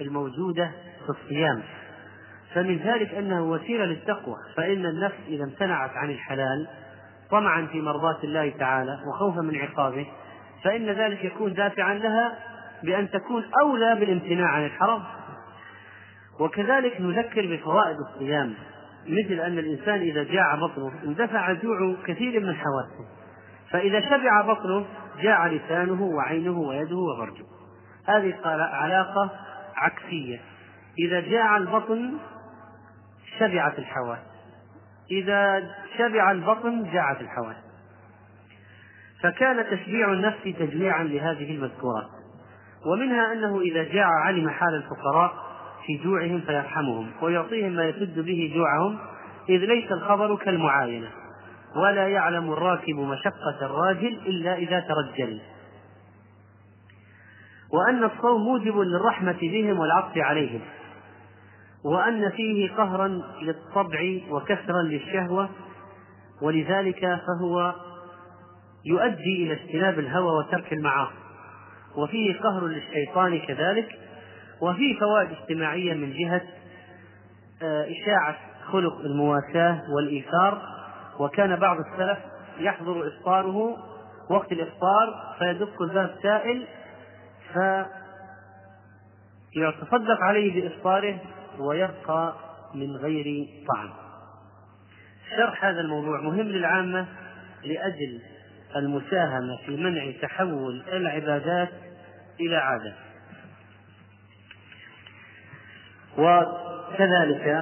الموجودة في الصيام. فمن ذلك أنه وسيلة للتقوى، فإن النفس إذا امتنعت عن الحلال طمعا في مرضاة الله تعالى وخوفا من عقابه، فإن ذلك يكون دافعا لها بأن تكون أولى بالامتناع عن الحرام. وكذلك نذكر بفوائد الصيام، مثل أن الإنسان إذا جاع بطنه اندفع جوع كثير من حواسه، فإذا شبع بطنه جاع لسانه وعينه ويده وفرجه. هذه علاقة عكسية، إذا جاع البطن شبعت الحواس، إذا شبع البطن جاعت الحواس. فكان تشبيع النفس تجميعا لهذه المذكورات. ومنها أنه إذا جاع علم حال الفقراء في جوعهم فيرحمهم ويعطيهم ما يسد به جوعهم، إذ ليس الخبر كالمعاينة، ولا يعلم الراكب مشقة الراجل إلا إذا ترجل. وأن الصوم موجب للرحمة بهم والعطف عليهم، وأن فيه قهرا للطبع وكسرا للشهوة، ولذلك فهو يؤدي إلى اجتناب الهوى وترك المعاصي، وفيه قهر للشيطان كذلك. وفيه فوائد اجتماعية من جهة إشاعة خلق المواساة والإيثار، وكان بعض السلف يحضر إفطاره وقت الإفطار فيدق الباب سائل فيتصدق عليه بإفطاره ويبقى من غير طعم. شرح هذا الموضوع مهم للعامة لأجل المساهمة في منع تحول العبادات إلى عادة. وكذلك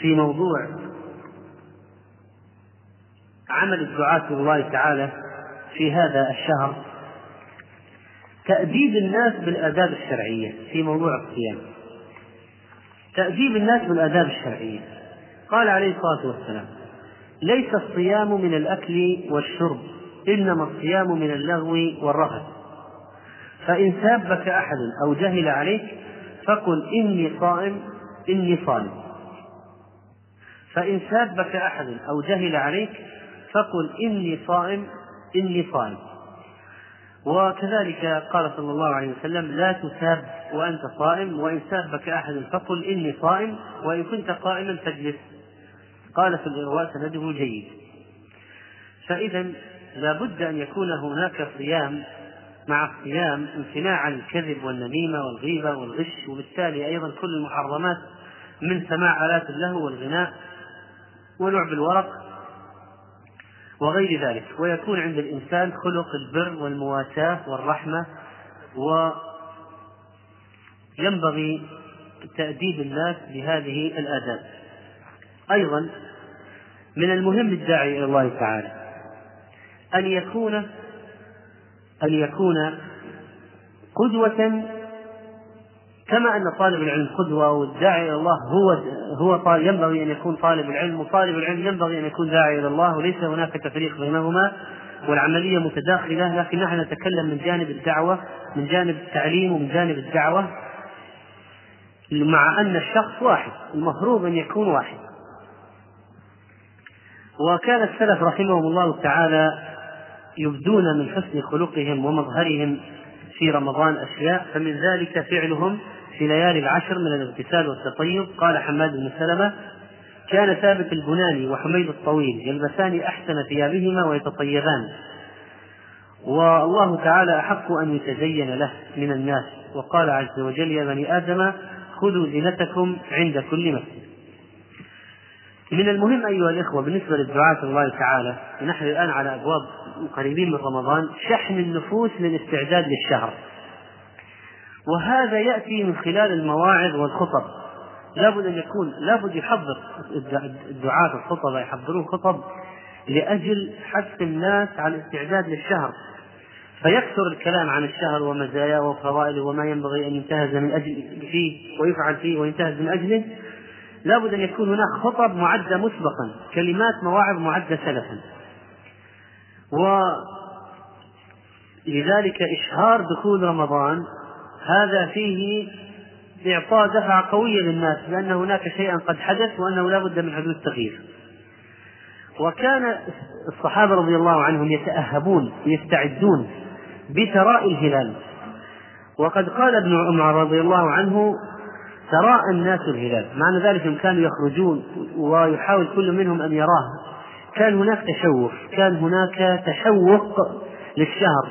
في موضوع عمل الدعاة الله تعالى في هذا الشهر تأديب الناس بالآداب الشرعية في موضوع الصيام. تأديب الناس بالآداب الشرعية. قال عليه الصلاة والسلام: ليس الصيام من الأكل والشرب، إنما الصيام من اللغو والرفث، فإن سابك أحد أو جهل عليك فقل إني صائم إني صائم فإن سابك أحد أو جهل عليك فقل إني صائم إني صائم وكذلك قال صلى الله عليه وسلم: لا تساب وأنت صائم، وإن سابك أحد فقل إني صائم، وإن كنت قائما فاجلس. قال في الإرواء سنده جيد. فإذا لا بد أن يكون هناك صيام مع الصيام امتناع عن الكذب والنميمة والغيبة والغش، وبالتالي أيضا كل المحرمات من سماع آلات اللهو والغناء ولعب الورق وغير ذلك، ويكون عند الإنسان خلق البر والمواساة والرحمة. وينبغي تأديب الناس بهذه الآداب. أيضا من المهم للداعي إلى الله تعالى أن يكون أن يكون قدوة، كما أن طالب العلم قدوة والداعي إلى الله هو هو ينبغي أن يكون طالب العلم، وطالب العلم ينبغي أن يكون داعي إلى الله، وليس هناك تفريق بينهما والعملية متداخلة. لكن نحن نتكلم من جانب الدعوة، من جانب التعليم ومن جانب الدعوة، مع أن الشخص واحد، المفروض أن يكون واحد. وكان السلف رحمهم الله تعالى يبدون من حسن خلقهم ومظهرهم في رمضان أشياء، فمن ذلك فعلهم في ليالي العشر من الاغتسال والتطيب. قال حماد بن سلمة: كان ثابت البناني وحميد الطويل يلبسان أحسن ثيابهما ويتطيبان، والله تعالى أحق أن يتزين له من الناس. وقال عز وجل: يا بني آدم خذوا زينتكم عند كل مسجد. من المهم أيها الإخوة بالنسبة للدعاة الله تعالى، نحن الآن على أبواب قريبين من رمضان، شحن النفوس للاستعداد للشهر، وهذا يأتي من خلال المواعظ والخطب. لابد أن يكون لابد يحضر الدعاة الخطبة، يحضرون خطب لأجل حث الناس على الاستعداد للشهر، فيكثر الكلام عن الشهر ومزاياه وفضائله وما ينبغي أن ينتهز من أجل فيه ويفعل فيه وينتهز من أجله. لابد أن يكون هناك خطب معدة مسبقا، كلمات مواعظ معدة سلفا. ولذلك إشهار دخول رمضان هذا فيه إعطاء دفعة قوية للناس لأن هناك شيئا قد حدث وأنه لا بد من حدوث تغيير. وكان الصحابة رضي الله عنهم يتأهبون ويستعدون بثراء الهلال، وقد قال ابن عمر رضي الله عنه: تراءى الناس الهلال. معنى ذلك أنهم كانوا يخرجون ويحاول كل منهم أن يراه. كان هناك تشوق، كان هناك تشوق للشهر،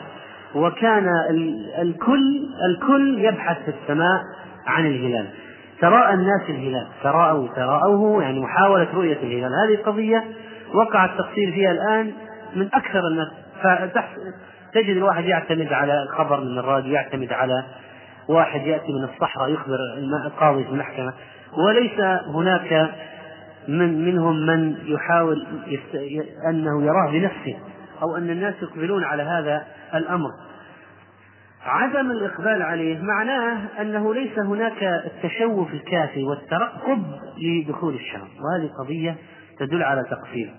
وكان الكل الكل يبحث في السماء عن الهلال. تراءى الناس الهلال، تراءوا تراءوه يعني محاولة رؤية الهلال. هذه القضية وقع التقصير فيها الآن من أكثر الناس، تجد الواحد يعتمد على الخبر من الراديو، يعتمد على واحد يأتي من الصحراء يخبر القاضي في المحكمة، وليس هناك من منهم من يحاول أنه يراه بنفسه أو أن الناس يقبلون على هذا الأمر. عدم الإقبال عليه معناه أنه ليس هناك التشوف الكافي والترقب لدخول الشهر، وهذه قضية تدل على تقصير.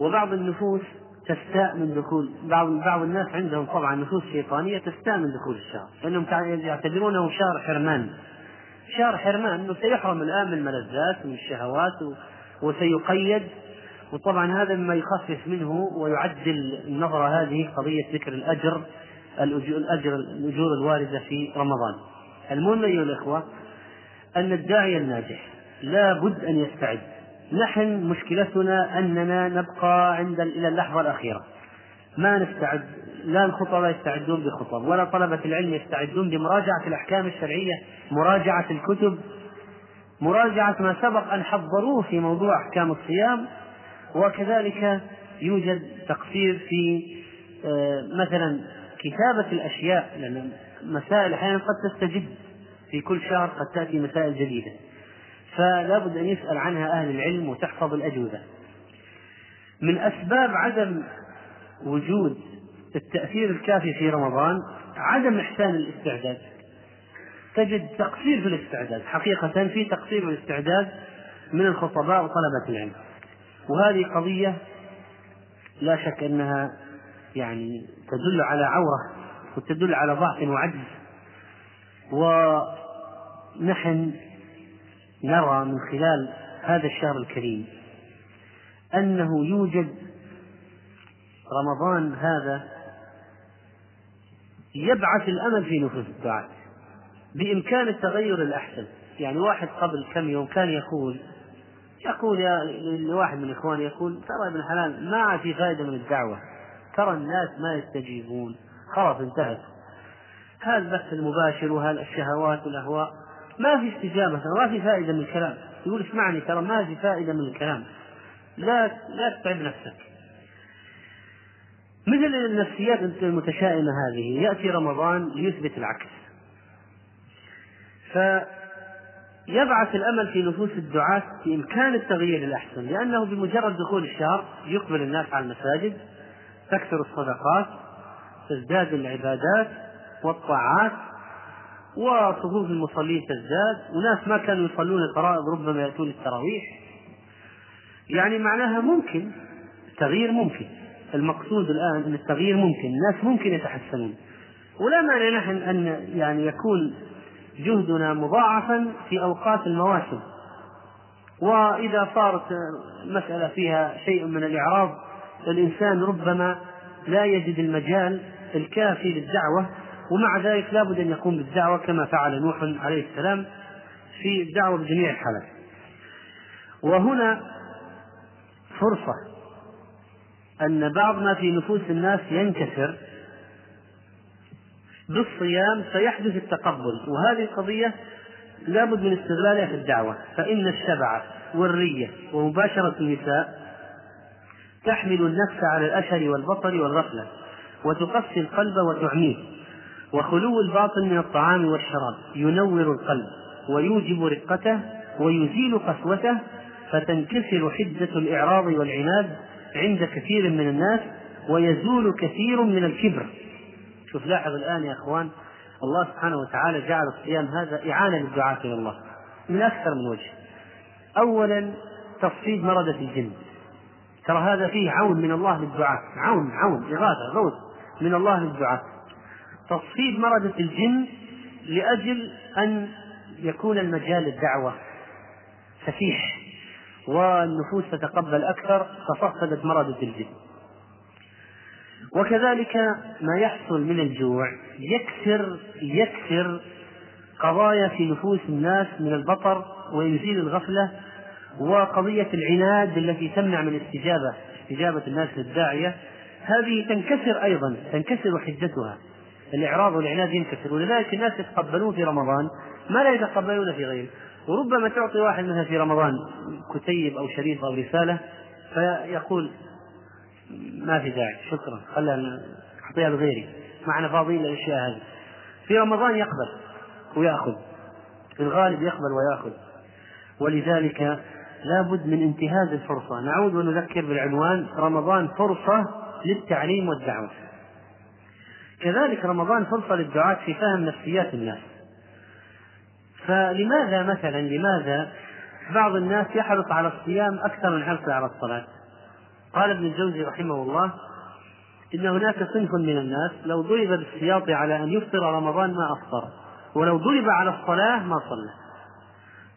وبعض النفوس تستاء من دخول بعض بعض الناس، عندهم طبعا نفوس شيطانية تستاء من دخول الشهر، لأنهم يعتبرونه شهر حرمان، شهر حرمان، أنه سيحرم الآن من الملذات ومن الشهوات وسيقيد. وطبعا هذا مما يخفف منه ويعدل النظرة هذه قضية ذكر الأجر الأجر الأجور الواردة في رمضان. المهم أيها الأخوة أن الداعي الناجح لا بد أن يستعد. نحن مشكلتنا أننا نبقى عند إلى اللحظة الأخيرة، ما نستعد، لا الخطبة يستعدون بخطب، ولا طلبة العلم يستعدون بمراجعة الأحكام الشرعية، مراجعة الكتب، مراجعة ما سبق أن حضروه في موضوع أحكام الصيام. وكذلك يوجد تقصير في مثلا كتابة الأشياء، لأن مسائل أحيانا قد تستجد في كل شهر، قد تأتي مسائل جديدة، فلا بد أن يسأل عنها أهل العلم وتحفظ الأجوبة. من أسباب عدم وجود التأثير الكافي في رمضان عدم إحسان الاستعداد. تجد تقصير في الاستعداد، حقيقة في تقصير في الاستعداد من الخطباء وطلبة العلم، وهذه قضية لا شك أنها يعني تدل على عورة وتدل على ضعف وعجز. ونحن نرى من خلال هذا الشهر الكريم أنه يوجد رمضان هذا يبعث الأمل في نفوس الدعاة بإمكان التغير الأحسن. يعني واحد قبل كم يوم كان يقول يقول يا لواحد من إخواني، يقول ترى ابن حلال ما عاد في فائدة من الدعوة، ترى الناس ما يستجيبون، خلاص انتهت هذا البث المباشر وهذه الشهوات والأهواء، ما في استجابة، ما في فائدة من الكلام. يقول اسمعني ترى ما في فائدة من الكلام، لا لا تتعب نفسك. مثل النفسيات المتشائمة هذه يأتي رمضان ليثبت العكس، فيبعث الأمل في نفوس الدعاة بإمكان التغيير الأحسن، لأنه بمجرد دخول الشهر يقبل الناس على المساجد، تكثر الصدقات، تزداد العبادات والطاعات، وصفوف المصلين تزداد، وناس ما كانوا يصلون الفرائض ربما يأتون التراويح. يعني معناها ممكن التغيير، ممكن المقصود الآن أن التغيير ممكن، الناس ممكن يتحسنون، ولا معنى نحن أن يعني يكون جهدنا مضاعفا في أوقات المواسم. وإذا صارت مسألة فيها شيء من الإعراض الإنسان ربما لا يجد المجال الكافي للدعوة، ومع ذلك لا بد أن يقوم بالدعوة كما فعل نوح عليه السلام في الدعوة بجميع الحالات. وهنا فرصة أن بعض ما في نفوس الناس ينكسر بالصيام فيحدث التقبل، وهذه القضية لا بد من استغلالها في الدعوة. فإن الشبع والرية ومباشرة النساء تحمل النفس على الأشر والبطر والغفلة، وتقسي القلب وتعميه، وخلو الباطن من الطعام والشراب ينور القلب ويوجب رقته ويزيل قسوته، فتنكسر حدة الإعراض والعناد عند كثير من الناس، ويزول كثير من الكبر. شوف لاحظ الآن يا أخوان، الله سبحانه وتعالى جعل الصيام هذا إعانة للدعاة إلى الله من أكثر من وجه. أولا تفصيل مرضة الجن، ترى هذا فيه عون من الله للدعاة، عون عون إغاثة غوث من الله للدعاة، تصفيد مرضة الجن لأجل أن يكون المجال الدعوة فسيح والنفوس تتقبل أكثر، ففقدت مرضة الجن. وكذلك ما يحصل من الجوع يكسر يكسر قضايا في نفوس الناس من البطر ويزيل الغفلة، وقضية العناد التي تمنع من استجابة استجابة الناس للداعية، هذه تنكسر أيضا، تنكسر حدتها، الإعراض والعناد ينكسر. ولذلك الناس يتقبلون في رمضان ما لا يتقبلون في غيره، وربما تعطي واحد منها في رمضان كتيب أو شريط أو رسالة فيقول ما في داعي، شكرا خلنا أعطيها لغيري، معنا فاضيين للأشياء هذه. في رمضان يقبل ويأخذ، في الغالب يقبل ويأخذ. ولذلك لابد من انتهاز الفرصة. نعود ونذكر بالعنوان: رمضان فرصة للتعليم والدعوة. كذلك رمضان فرصة للدعاة في فهم نفسيات الناس. فلماذا مثلا لماذا بعض الناس يحرص على الصيام أكثر من حرصه على الصلاة؟ قال ابن الجوزي رحمه الله: إن هناك صنف من الناس لو ضرب بالسياط على أن يفطر رمضان ما أفطر، ولو ضرب على الصلاة ما صلى.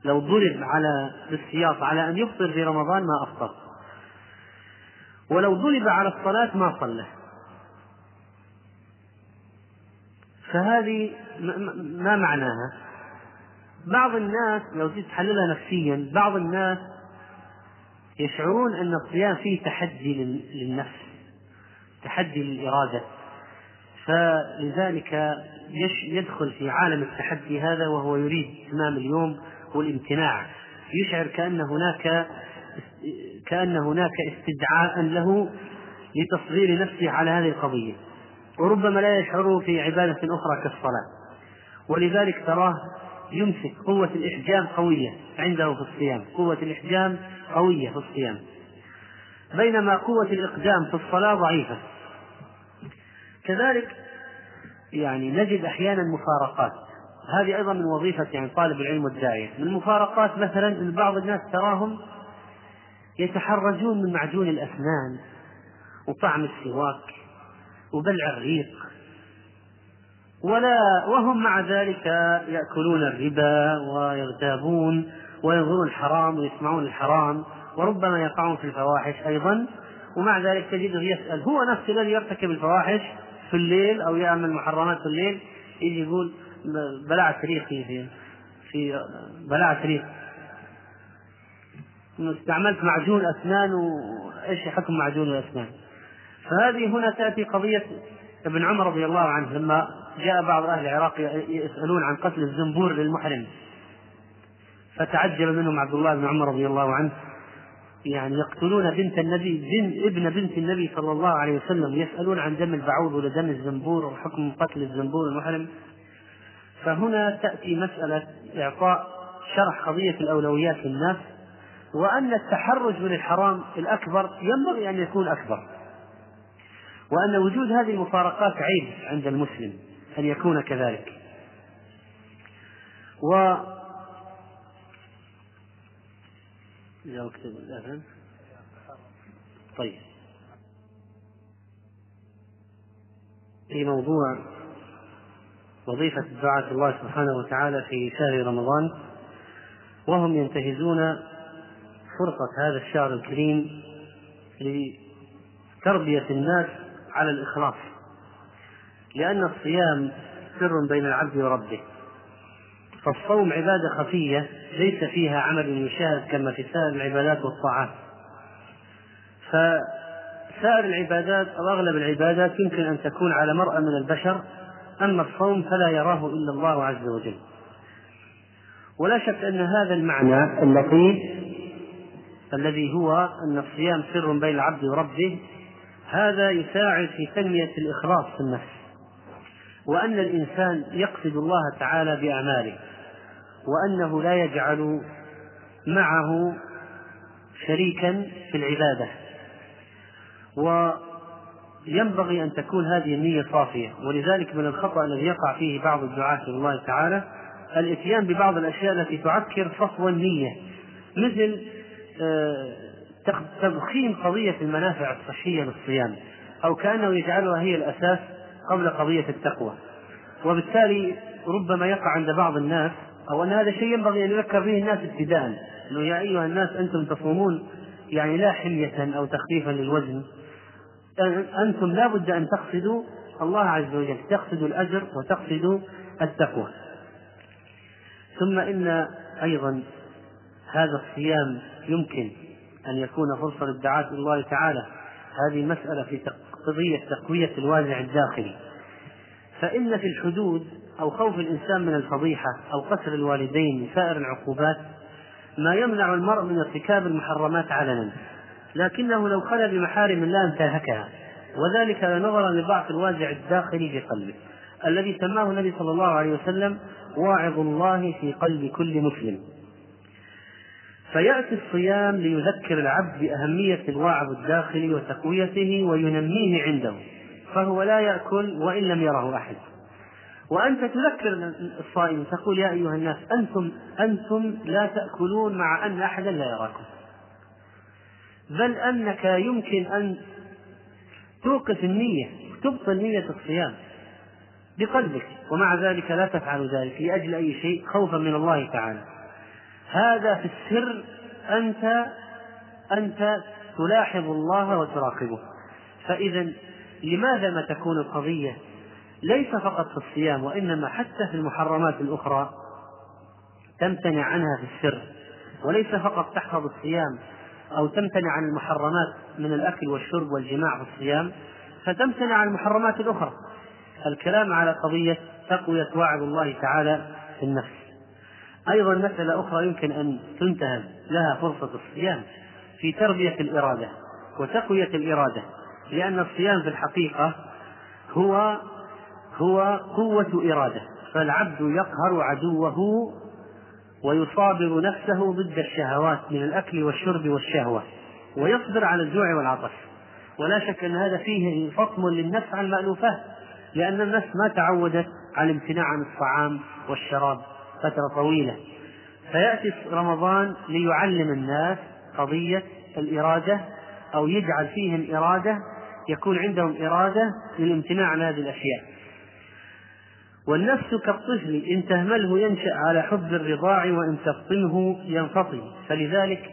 لو ضرب على بالسياط على أن يفطر في رمضان ما أفطر، ولو ضرب على الصلاة ما صلى. فهذه ما معناها؟ بعض الناس لو جيت تحللها نفسيا، بعض الناس يشعرون أن الصيام فيه تحدي للنفس، تحدي للإرادة، فلذلك يدخل في عالم التحدي هذا وهو يريد إتمام اليوم والامتناع، يشعر كأن هناك كأن هناك استدعاء له لتصغير نفسه على هذه القضية، وربما لا يشعره في عبادة أخرى كالصلاة. ولذلك تراه يمسك قوة الإحجام قوية عنده في الصيام، قوة الإحجام قوية في الصيام. بينما قوة الإقدام في الصلاة ضعيفة. كذلك يعني نجد أحيانا مفارقات، هذه أيضا من وظيفة يعني طالب العلم والداعية. من المفارقات مثلا أن بعض الناس تراهم يتحرجون من معجون الأسنان وطعم السواك وبلع الريق، ولا وهم مع ذلك يأكلون الربا ويغتابون وينظرون الحرام ويسمعون الحرام وربما يقعون في الفواحش أيضا، ومع ذلك تجده يسأل، هو نفسه الذي يرتكب الفواحش في الليل أو يعمل محرمات في الليل يجي يقول بلعت ريقي في في بلعت ريق، استعملت معجون أسنان وإيش حكم معجون الأسنان. فهذه هنا تأتي قضية ابن عمر رضي الله عنه لما جاء بعض أهل العراق يسألون عن قتل الزنبور للمحرم، فتعجب منهم عبد الله بن عمر رضي الله عنه، يعني يقتلون بنت النبي بن ابن بنت النبي صلى الله عليه وسلم، يسألون عن دم البعوض ولا دم الزنبور وحكم قتل الزنبور المحرم. فهنا تأتي مسألة إعطاء شرح قضية الأولويات للناس، وأن التحرج من الحرام الأكبر ينبغي أن يكون أكبر، وأن وجود هذه المفارقات عيب عند المسلم أن يكون كذلك. و طيب في موضوع وظيفة دعاة الله سبحانه وتعالى في شهر رمضان وهم ينتهزون فرصة هذا الشهر الكريم لتربية الناس على الإخلاص، لأن الصيام سر بين العبد وربه، فالصوم عبادة خفية ليس فيها عمل يشاهد كما في سائر العبادات والطاعات، فسائر العبادات أو أغلب العبادات يمكن أن تكون على مرأى من البشر، أما الصوم فلا يراه إلا الله عز وجل. ولا شك أن هذا المعنى اللطيف الذي هو أن الصيام سر بين العبد وربه هذا يساعد في تنمية الإخلاص في النفس، وأن الإنسان يقصد الله تعالى بأعماله، وأنه لا يجعل معه شريكا في العبادة، وينبغي أن تكون هذه النية صافية. ولذلك من الخطأ الذي يقع فيه بعض الدعاة لله تعالى الإتيان ببعض الأشياء التي تعكر صفو النية، مثل تضخيم قضية المنافع الصحية للصيام، أو كأنه يجعلها هي الأساس قبل قضية التقوى، وبالتالي ربما يقع عند بعض الناس أو أن هذا شيء ينبغي أن يذكر به الناس ابتداء، أنه يا أيها الناس أنتم تصومون يعني لا حمية أو تخفيفا للوزن، أنتم لا بد أن تقصدوا الله عز وجل، تقصدوا الأجر وتقصدوا التقوى. ثم إن أيضا هذا الصيام يمكن أن يكون فرصة للدعاة الله تعالى، هذه مسألة في قضية تقوية الوازع الداخلي، فإن في الحدود أو خوف الإنسان من الفضيحة أو قتل الوالدين وسائر العقوبات ما يمنع المرء من ارتكاب المحرمات علنا، لكنه لو خلى بمحارم الله انتهكها، وذلك نظرا لضعف الوازع الداخلي في قلبه الذي سماه النبي صلى الله عليه وسلم واعظ الله في قلب كل مسلم. فيأتي الصيام ليذكر العبد بأهمية الواعظ الداخلي وتقويته وينميه عنده، فهو لا يأكل وإن لم يره أحد، وأنت تذكر الصائم تقول يا أيها الناس أنتم, أنتم لا تأكلون مع أن أحدا لا يراكم، بل أنك يمكن أن توقف النية تبطل نية الصيام بقلبك، ومع ذلك لا تفعل ذلك لأجل أي شيء خوفا من الله تعالى. هذا في السر أنت أنت تلاحظ الله وتراقبه. فإذا لماذا ما تكون القضية ليس فقط في الصيام، وإنما حتى في المحرمات الأخرى تمتنع عنها في السر، وليس فقط تحفظ الصيام أو تمتنع عن المحرمات من الأكل والشرب والجماع في الصيام، فتمتنع عن المحرمات الأخرى. الكلام على قضية تقوية وعد الله تعالى في النفس. أيضا مسألة أخرى يمكن أن تنتهز لها فرصة الصيام في تربية الإرادة وتقوية الإرادة، لأن الصيام في الحقيقة هو هو قوة إرادة، فالعبد يقهر عدوه ويصابر نفسه ضد الشهوات من الأكل والشرب والشهوة، ويصبر على الجوع والعطش. ولا شك أن هذا فيه فطم للنفس عن مألوفات، لأن النفس ما تعودت على الامتناع عن الطعام والشراب فترة طويلة. فيأتي رمضان ليعلم الناس قضية الإرادة، أو يجعل فيهم إرادة، يكون عندهم إرادة للامتناع عن هذه الأشياء. والنفس كالطفل إن تهمله ينشأ على حب الرضاع وإن تفطنه ينفطن. فلذلك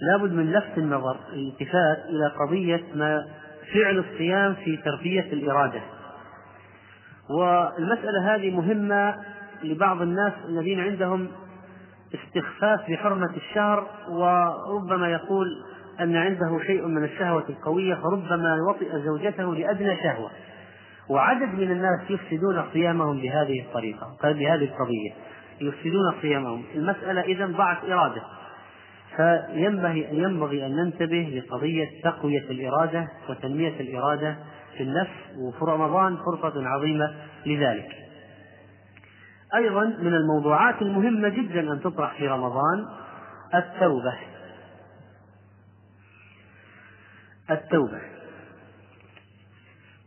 لابد من لفت النظر الالتفات إلى قضية ما فعل الصيام في تربية الإرادة. والمسألة هذه مهمة لبعض الناس الذين عندهم استخفاف بحرمة الشهر، وربما يقول أن عنده شيء من الشهوة القوية، فربما يوطئ زوجته لأدنى شهوة. وعدد من الناس يفسدون صيامهم بهذه الطريقة، بهذه القضية يفسدون صيامهم. المسألة إذن ضعت إرادة، فينبغي ينبغي أن ننتبه لقضية تقوية الإرادة وتنمية الإرادة في النفس، وفي رمضان فرصة عظيمة لذلك. أيضا من الموضوعات المهمة جدا أن تطرح في رمضان التوبة. التوبة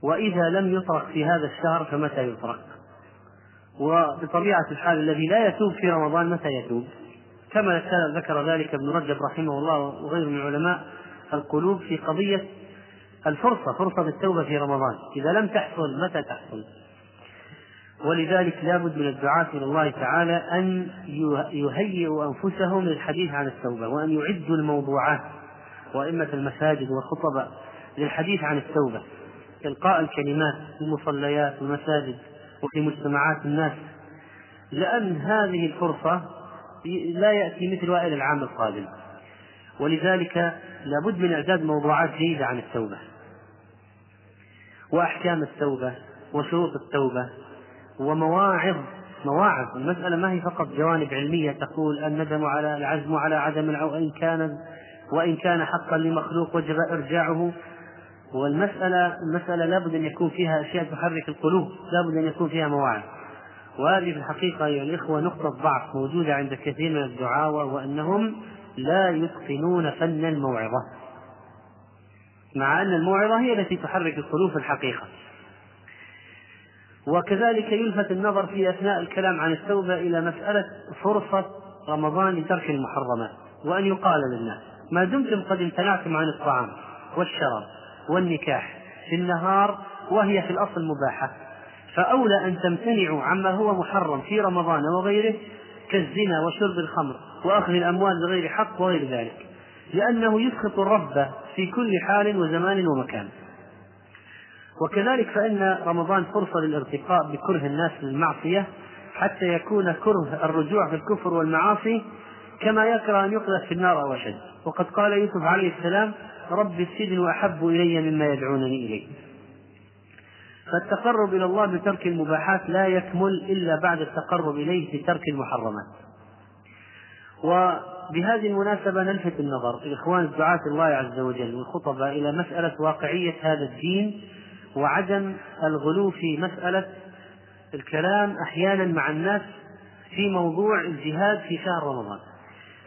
وإذا لم يطرق في هذا الشهر فمتى يطرق؟ وبطبيعة الحال الذي لا يتوب في رمضان متى يتوب؟ كما ذكر ذلك ابن رجب رحمه الله وغيره من علماء القلوب في قضية الفرصة، فرصة التوبة في رمضان إذا لم تحصل متى تحصل؟ ولذلك لابد من الدعاء إلى الله تعالى أن يهيئوا أنفسهم للحديث عن التوبة، وأن يعدوا الموضوعات وأئمة المساجد والخطباء للحديث عن التوبة، إلقاء الكلمات في المصليات والمساجد وفي مجتمعات الناس، لأن هذه الفرصة لا يأتي مثلها إلى العام القادم. ولذلك لابد من إعداد موضوعات جيدة عن التوبة، وأحكام التوبة وشروط التوبة، ومواعظ مواعظ. المسألة ما هي فقط جوانب علمية تقول الندم على العزم على عدم أو إن كان وإن كان حقا لمخلوق وجب إرجاعه. والمسألة المسألة لابد أن يكون فيها أشياء تحرك القلوب، لابد أن يكون فيها مواعظ. وهذه في الحقيقة يا الإخوة نقطة ضعف موجودة عند كثير من الدعاوى، وأنهم لا يتقنون فن الموعظة، مع أن الموعظة هي التي تحرك القلوب في الحقيقة. وكذلك يلفت النظر في أثناء الكلام عن التوبة إلى مسألة فرصة رمضان لترك المحرمات، وأن يقال للناس ما دمتم قد امتنعتم عن الطعام والشراب والنكاح في النهار وهي في الأصل مباحة، فأولى أن تمتنعوا عما هو محرم في رمضان وغيره كالزنا وشرب الخمر وأخذ الأموال بغير حق وغير ذلك، لأنه يسخط الرب في كل حال وزمان ومكان. وكذلك فإن رمضان فرصة للارتقاء بكره الناس للمعصية، حتى يكون كره الرجوع في الكفر والمعاصي كما يكره أن يقذف في النار أو أشد. وقد قال يوسف عليه السلام رب السجن أحب إلي مما يدعونني إليه. فالتقرب إلى الله بترك المباحات لا يكمل إلا بعد التقرب إليه بترك المحرمات. وبهذه المناسبة نلفت النظر إخوان دعاة الله عز وجل والخطباء إلى مسألة واقعية هذا الدين، وعدم الغلو في مسألة الكلام أحيانا مع الناس في موضوع الجهاد في شهر رمضان.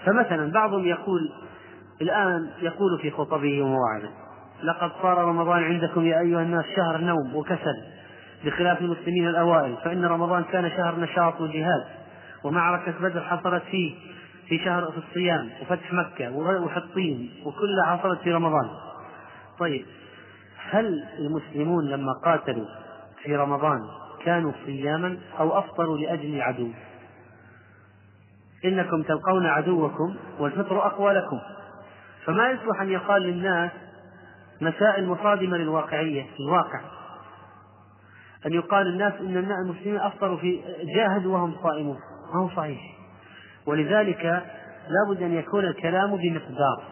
فمثلا بعضهم يقول الآن يقول في خطبه ومواعظه لقد صار رمضان عندكم يا أيها الناس شهر نوم وكسل بخلاف المسلمين الأوائل، فإن رمضان كان شهر نشاط وجهاد، ومعركة بدر حصلت فيه في شهر في الصيام، وفتح مكة وحطين وكلها حصلت في رمضان. طيب هل المسلمون لما قاتلوا في رمضان كانوا صياما أو أفطروا لأجل العدو؟ إنكم تلقون عدوكم والفطر أقوى لكم. فما يصلح أن يقال للناس مسائل مصادمة للواقعية في الواقع، أن يقال للناس إن المسلمين أفطروا في جاهد وهم صائمون، ما هو صحيح. ولذلك لابد أن يكون الكلام بمقدار،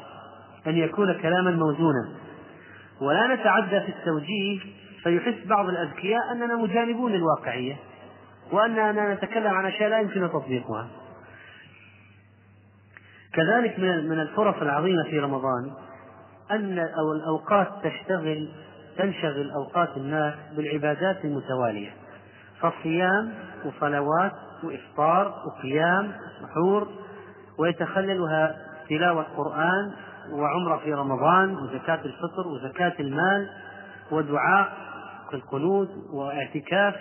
أن يكون كلاما موزونا، ولا نتعدى في التوجيه فيحس بعض الأذكياء أننا مجانبون للواقعية وأننا نتكلم عن أشياء لا يمكن تطبيقها. كذلك من الفرص العظيمة في رمضان أن أو الأوقات تشتغل تنشغل أوقات الناس بالعبادات المتوالية، فالصيام وصلوات وإفطار وقيام وسحور، ويتخللها تلاوة قرآن وعمرة في رمضان وزكاة الفطر وزكاة المال ودعاء في القنوت واعتكاف.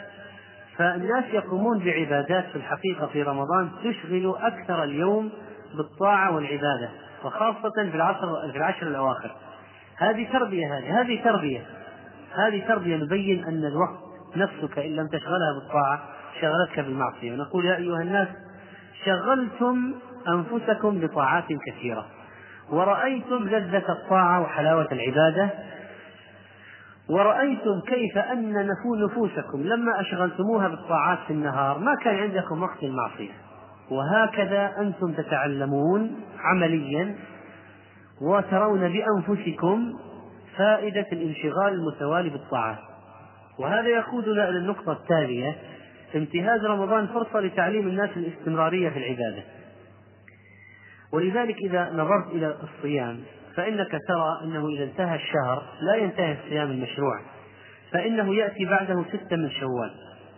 فالناس يقومون بعبادات في الحقيقة في رمضان تشغل أكثر اليوم بالطاعة والعبادة، وخاصة في العشر, في العشر الأواخر. هذه تربية هذه هذه تربية هذه تربية نبين أن الوقت نفسك إن لم تشغلها بالطاعة شغلتك بالمعصية، ونقول يا أيها الناس شغلتم أنفسكم بطاعات كثيرة ورأيتم لذة الطاعة وحلاوة العبادة، ورأيتم كيف أن نفوسكم لما أشغلتموها بالطاعات في النهار ما كان عندكم وقت المعصية. وهكذا أنتم تتعلمون عمليا وترون بأنفسكم فائدة الانشغال المتوالي بالطاعات. وهذا يقودنا إلى النقطة التالية: امتهاز رمضان فرصة لتعليم الناس الاستمرارية في العبادة. ولذلك إذا نظرت إلى الصيام فإنك ترى أنه إذا انتهى الشهر لا ينتهي الصيام المشروع، فإنه يأتي بعده ستة من شوال،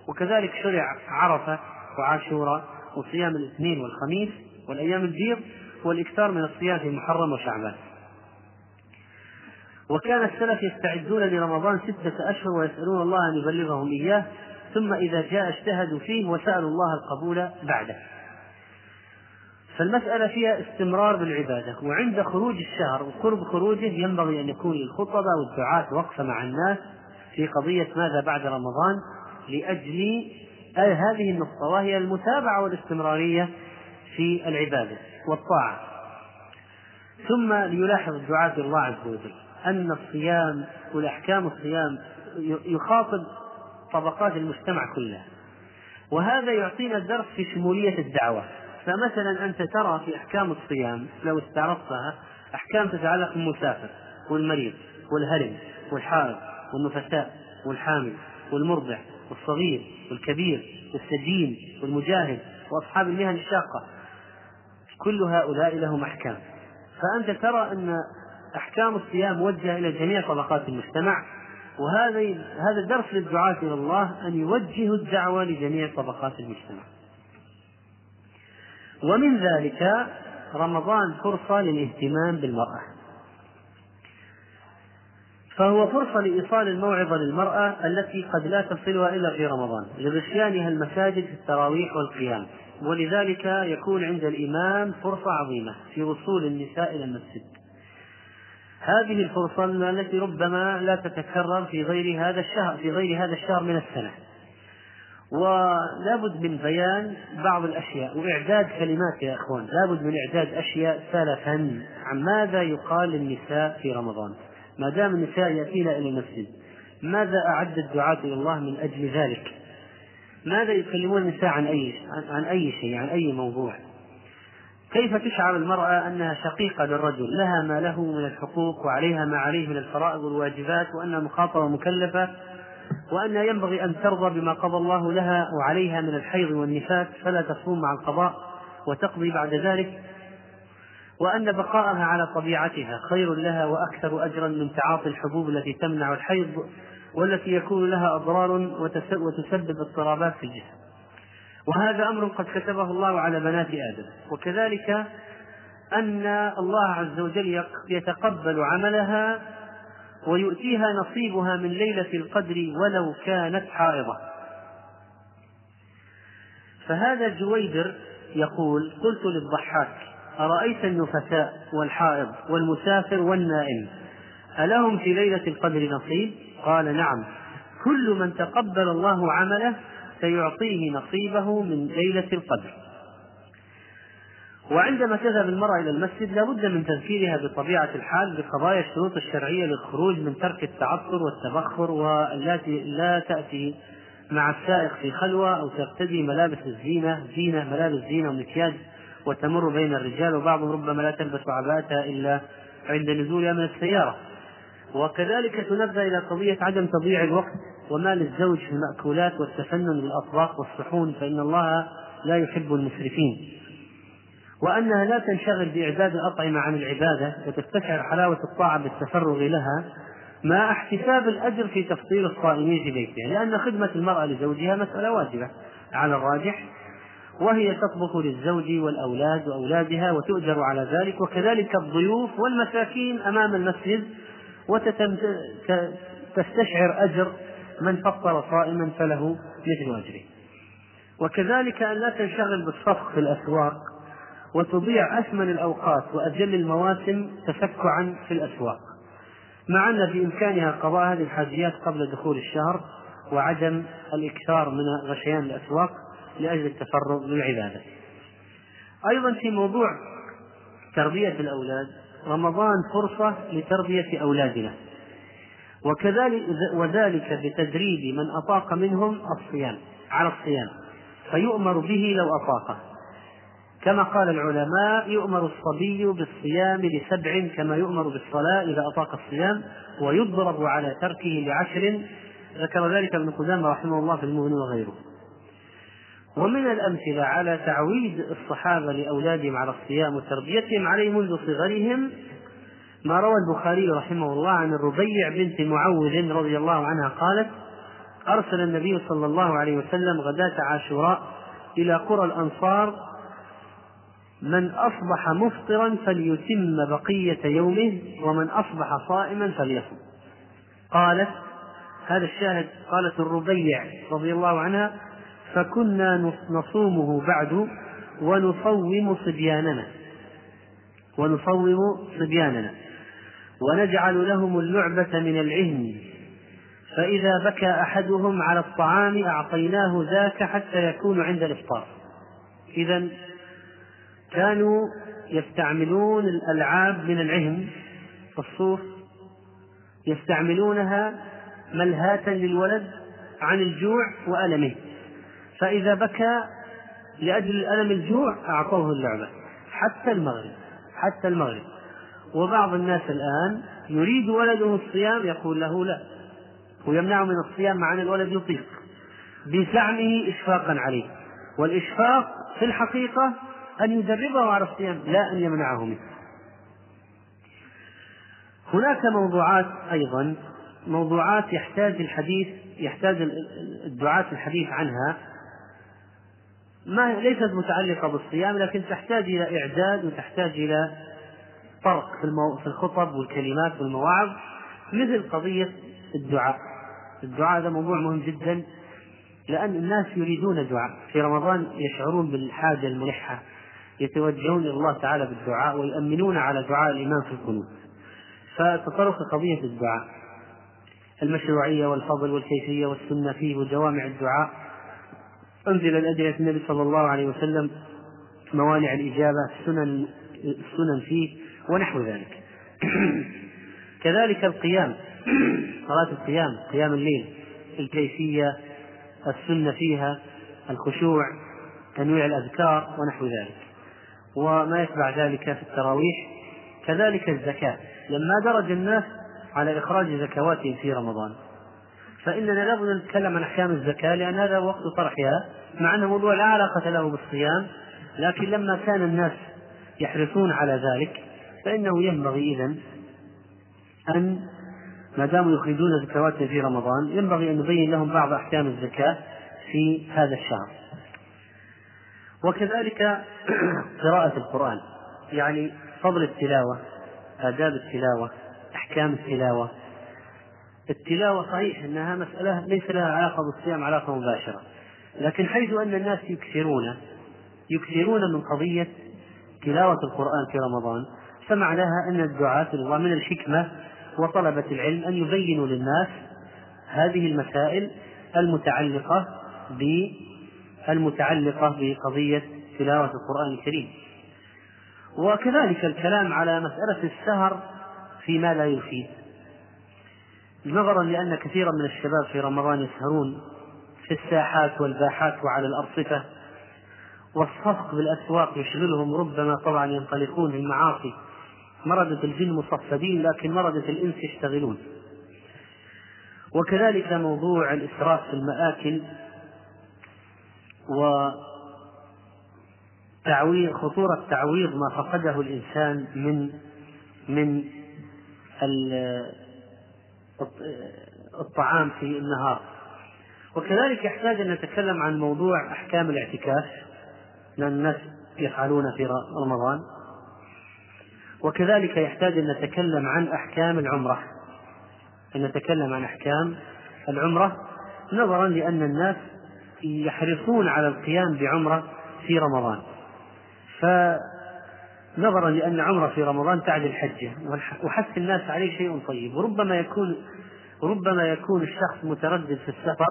وكذلك شرع عرفة وعاشوراء وصيام الاثنين والخميس والأيام البيض والإكثار من الصيام في محرم وشعبان. وكان السلف يستعدون لرمضان ستة أشهر ويسألون الله أن يبلغهم إياه، ثم إذا جاء اجتهدوا فيه وسألوا الله القبول بعده. فالمسألة فيها استمرار بالعبادة. وعند خروج الشهر وقرب خروجه ينبغي أن يكون الخطبة والدعاة وقفة مع الناس في قضية ماذا بعد رمضان، لأجل هذه النقطة وهي المتابعة والاستمرارية في العبادة والطاعة. ثم ليلاحظ الدعاة الله عز وجل أن الصيام والأحكام الصيام يخاطب طبقات المجتمع كلها، وهذا يعطينا الدرس في شمولية الدعوة. فمثلا أنت ترى في أحكام الصيام لو استعرضتها أحكام تتعلق بالمسافر والمريض والهرم والحائض والنفساء والحامل والمرضع والصغير والكبير والسجين والمجاهد وأصحاب المهن الشاقة، كل هؤلاء لهم أحكام. فأنت ترى أن أحكام الصيام موجهة إلى جميع طبقات المجتمع، وهذا هذا الدرس للدعاة إلى الله أن يوجهوا الدعوة لجميع طبقات المجتمع. ومن ذلك رمضان فرصة للاهتمام بالمرأة، فهو فرصة لإيصال الموعظة للمرأة التي قد لا تصلها إلا في رمضان، لغشيانها المساجد في التراويح والقيام. ولذلك يكون عند الإمام فرصة عظيمة في وصول النساء إلى المسجد. هذه الفرصة التي ربما لا تتكرر في غير هذا الشهر في غير هذا الشهر من السنة. ولا بد من بيان بعض الأشياء وإعداد كلمات يا أخوان، لا بد من إعداد أشياء سلفا عن ماذا يقال للنساء في رمضان. ما دام النساء يأتينا إلى المسجد ماذا أعد الدعاة إلى الله من أجل ذلك؟ ماذا يكلمون النساء عن أي عن أي شيء، عن أي موضوع؟ كيف تشعر المرأة أنها شقيقة للرجل، لها ما له من الحقوق وعليها ما عليه من الفرائض والواجبات، وأنها مخاطبة مكلفة، وأن ينبغي أن ترضى بما قضى الله لها وعليها من الحيض والنفاس فلا تصوم مع القضاء وتقضي بعد ذلك، وأن بقاءها على طبيعتها خير لها وأكثر أجرا من تعاطي الحبوب التي تمنع الحيض والتي يكون لها أضرار وتسبب اضطرابات في الجسم. وهذا أمر قد كتبه الله على بنات آدم. وكذلك أن الله عز وجل يتقبل عملها ويؤتيها نصيبها من ليلة القدر ولو كانت حائضة. فهذا جويبر يقول: قلت للضحاك: أرأيت النفساء والحائض والمسافر والنائم ألهم في ليلة القدر نصيب؟ قال: نعم، كل من تقبل الله عمله سيعطيه نصيبه من ليلة القدر. وعندما تذهب المرأة إلى المسجد لا بد من تذكيرها بطبيعة الحال بقضايا الشروط الشرعية للخروج من ترك التعثر والتبخر، والتي لا تأتي مع السائق في خلوة أو ترتدي ملابس الزينة زينة ملابس زينة ومكياج وتمر بين الرجال، وبعضهم ربما لا تلبس عباتها إلا عند نزولها من السيارة. وكذلك تنبه إلى قضية عدم تضييع الوقت ومال الزوج في المأكولات والتفنن بالأطباق والصحون، فإن الله لا يحب المسرفين. وأنها لا تنشغل بإعداد الأطعمة عن العبادة وتستشعر حلاوة الطاعة بالتفرغ لها، مع احتساب الأجر في تفطير الصائمين في بيتها، لأن خدمة المرأة لزوجها مسألة واجبة على الراجح. وهي تطبخ للزوج والأولاد وأولادها وتؤجر على ذلك، وكذلك الضيوف والمساكين أمام المسجد، وتستشعر أجر من فطر صائما فله مثل أجره. وكذلك أن لا تنشغل بالصفق في الأسواق وتضيع أثمن الأوقات وأجل المواسم تفكعا في الأسواق، مع أن بإمكانها قضاء هذه الحاجيات قبل دخول الشهر وعدم الإكثار من غشيان الأسواق لأجل التفرغ للعبادة. أيضا في موضوع تربية الأولاد، رمضان فرصة لتربية أولادنا، وكذلك وذلك بتدريب من أطاق منهم الصيام على الصيام، فيؤمر به لو أطاقه، كما قال العلماء: يؤمر الصبي بالصيام لسبع كما يؤمر بالصلاة إذا أطاق الصيام، ويضرب على تركه لعشر، ذكر ذلك ابن قدامة رحمه الله في المغني وغيره. ومن الأمثلة على تعويد الصحابة لأولادهم على الصيام وتربيتهم عليه منذ صغرهم ما روى البخاري رحمه الله عن الربيع بنت معوذ رضي الله عنها قالت: أرسل النبي صلى الله عليه وسلم غداة عاشوراء إلى قرى الأنصار: من أصبح مفطرا فليتم بقية يومه، ومن أصبح صائما فليصم. قالت، هذا الشاهد، قالت الربيع رضي الله عنها: فكنا نصومه بعد ونصوم صبياننا ونصوم صبياننا ونجعل لهم اللعبة من العهن، فإذا بكى أحدهم على الطعام أعطيناه ذاك حتى يكون عند الإفطار. إذن كانوا يستعملون الألعاب من العهن والصوف، يستعملونها ملهاة للولد عن الجوع وألمه، فإذا بكى لأجل الألم الجوع أعطوه اللعبة حتى المغرب حتى المغرب. وبعض الناس الآن يريد ولده الصيام يقول له لا، ويمنعه من الصيام مع أن الولد يطيق بزعمه إشفاقا عليه، والإشفاق في الحقيقة أن يدربه على الصيام لا أن يمنعه منه. هناك موضوعات أيضا موضوعات يحتاج الحديث يحتاج الدعاة الحديث عنها، ما ليست متعلقة بالصيام لكن تحتاج إلى إعداد وتحتاج إلى فرق في, في الخطب والكلمات والمواعظ، مثل قضية الدعاء. الدعاء هذا موضوع مهم جدا، لأن الناس يريدون دعاء في رمضان، يشعرون بالحاجة الملحة، يتوجهون إلى الله تعالى بالدعاء ويؤمنون على دعاء الإمام في القنوت. فتطرق قضية الدعاء، المشروعية والفضل والكيفية والسنة فيه وجوامع الدعاء، أنزل الأدعية النبي صلى الله عليه وسلم، موانع الإجابة، السنن السنن فيه ونحو ذلك. كذلك القيام، صلاة القيام، قيام الليل، الكيفية، السنة فيها، الخشوع، تنويع الأذكار ونحو ذلك، وما يتبع ذلك في التراويح. كذلك الزكاة، لما درج الناس على إخراج زكواتهم في رمضان، فإننا لا بد أن نتكلم عن أحكام الزكاة لأن هذا وقت طرحها، مع أن موضوع لا علاقة له بالصيام، لكن لما كان الناس يحرصون على ذلك فإنه ينبغي إذن أن ما داموا يخرجون زكواتهم في رمضان ينبغي أن نبين لهم بعض أحكام الزكاة في هذا الشهر. وكذلك قراءة القرآن، يعني فضل التلاوة، آداب التلاوة، أحكام التلاوة. التلاوة صحيح أنها مسألة ليس لها علاقة بالصيام علاقة مباشرة، لكن حيث أن الناس يكثرون يكثرون من قضية تلاوة القرآن في رمضان، فمعناها أن الدعاة ومن الحكمة وطلبة العلم أن يبينوا للناس هذه المسائل المتعلقة بالمتعلقة بقضية تلاوة القرآن الكريم. وكذلك الكلام على مسألة السهر فيما لا يفيد، نظرا لأن كثيرا من الشباب في رمضان يسهرون في الساحات والباحات وعلى الأرصفة، والصفق بالأسواق يشغلهم، ربما طبعا ينطلقون المعاصي، مرضة الجن مصفدين لكن مرضة الإنس يشتغلون. وكذلك موضوع الإسراف في المآكل وتعويض، خطورة تعويض ما فقده الإنسان من من الطعام في النهار. وكذلك يحتاج أن نتكلم عن موضوع أحكام الاعتكاف للناس يفعلون في رمضان. وكذلك يحتاج أن نتكلم عن أحكام العمرة، أن نتكلم عن أحكام العمرة نظرا لأن الناس يحرصون على القيام بعمرة في رمضان، فنظرا لأن عمرة في رمضان تعدل الحجة، وحث الناس عليه شيء طيب. وربما يكون ربما يكون الشخص متردد في السفر،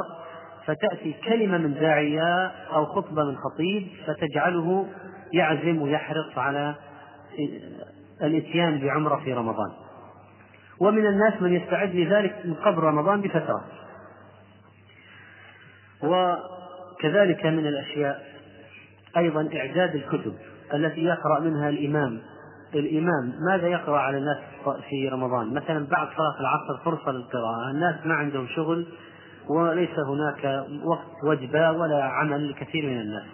فتأتي كلمة من داعية أو خطبة من خطيب فتجعله يعزم ويحرص على الاتيان بعمرة في رمضان. ومن الناس من يستعد لذلك من قبل رمضان بفترة. وكذلك من الأشياء أيضا إعداد الكتب التي يقرأ منها الإمام. الإمام ماذا يقرأ على الناس في رمضان؟ مثلا بعد صلاة العصر فرصة للقراءة، الناس ما عندهم شغل وليس هناك وقت وجبة ولا عمل لكثير من الناس.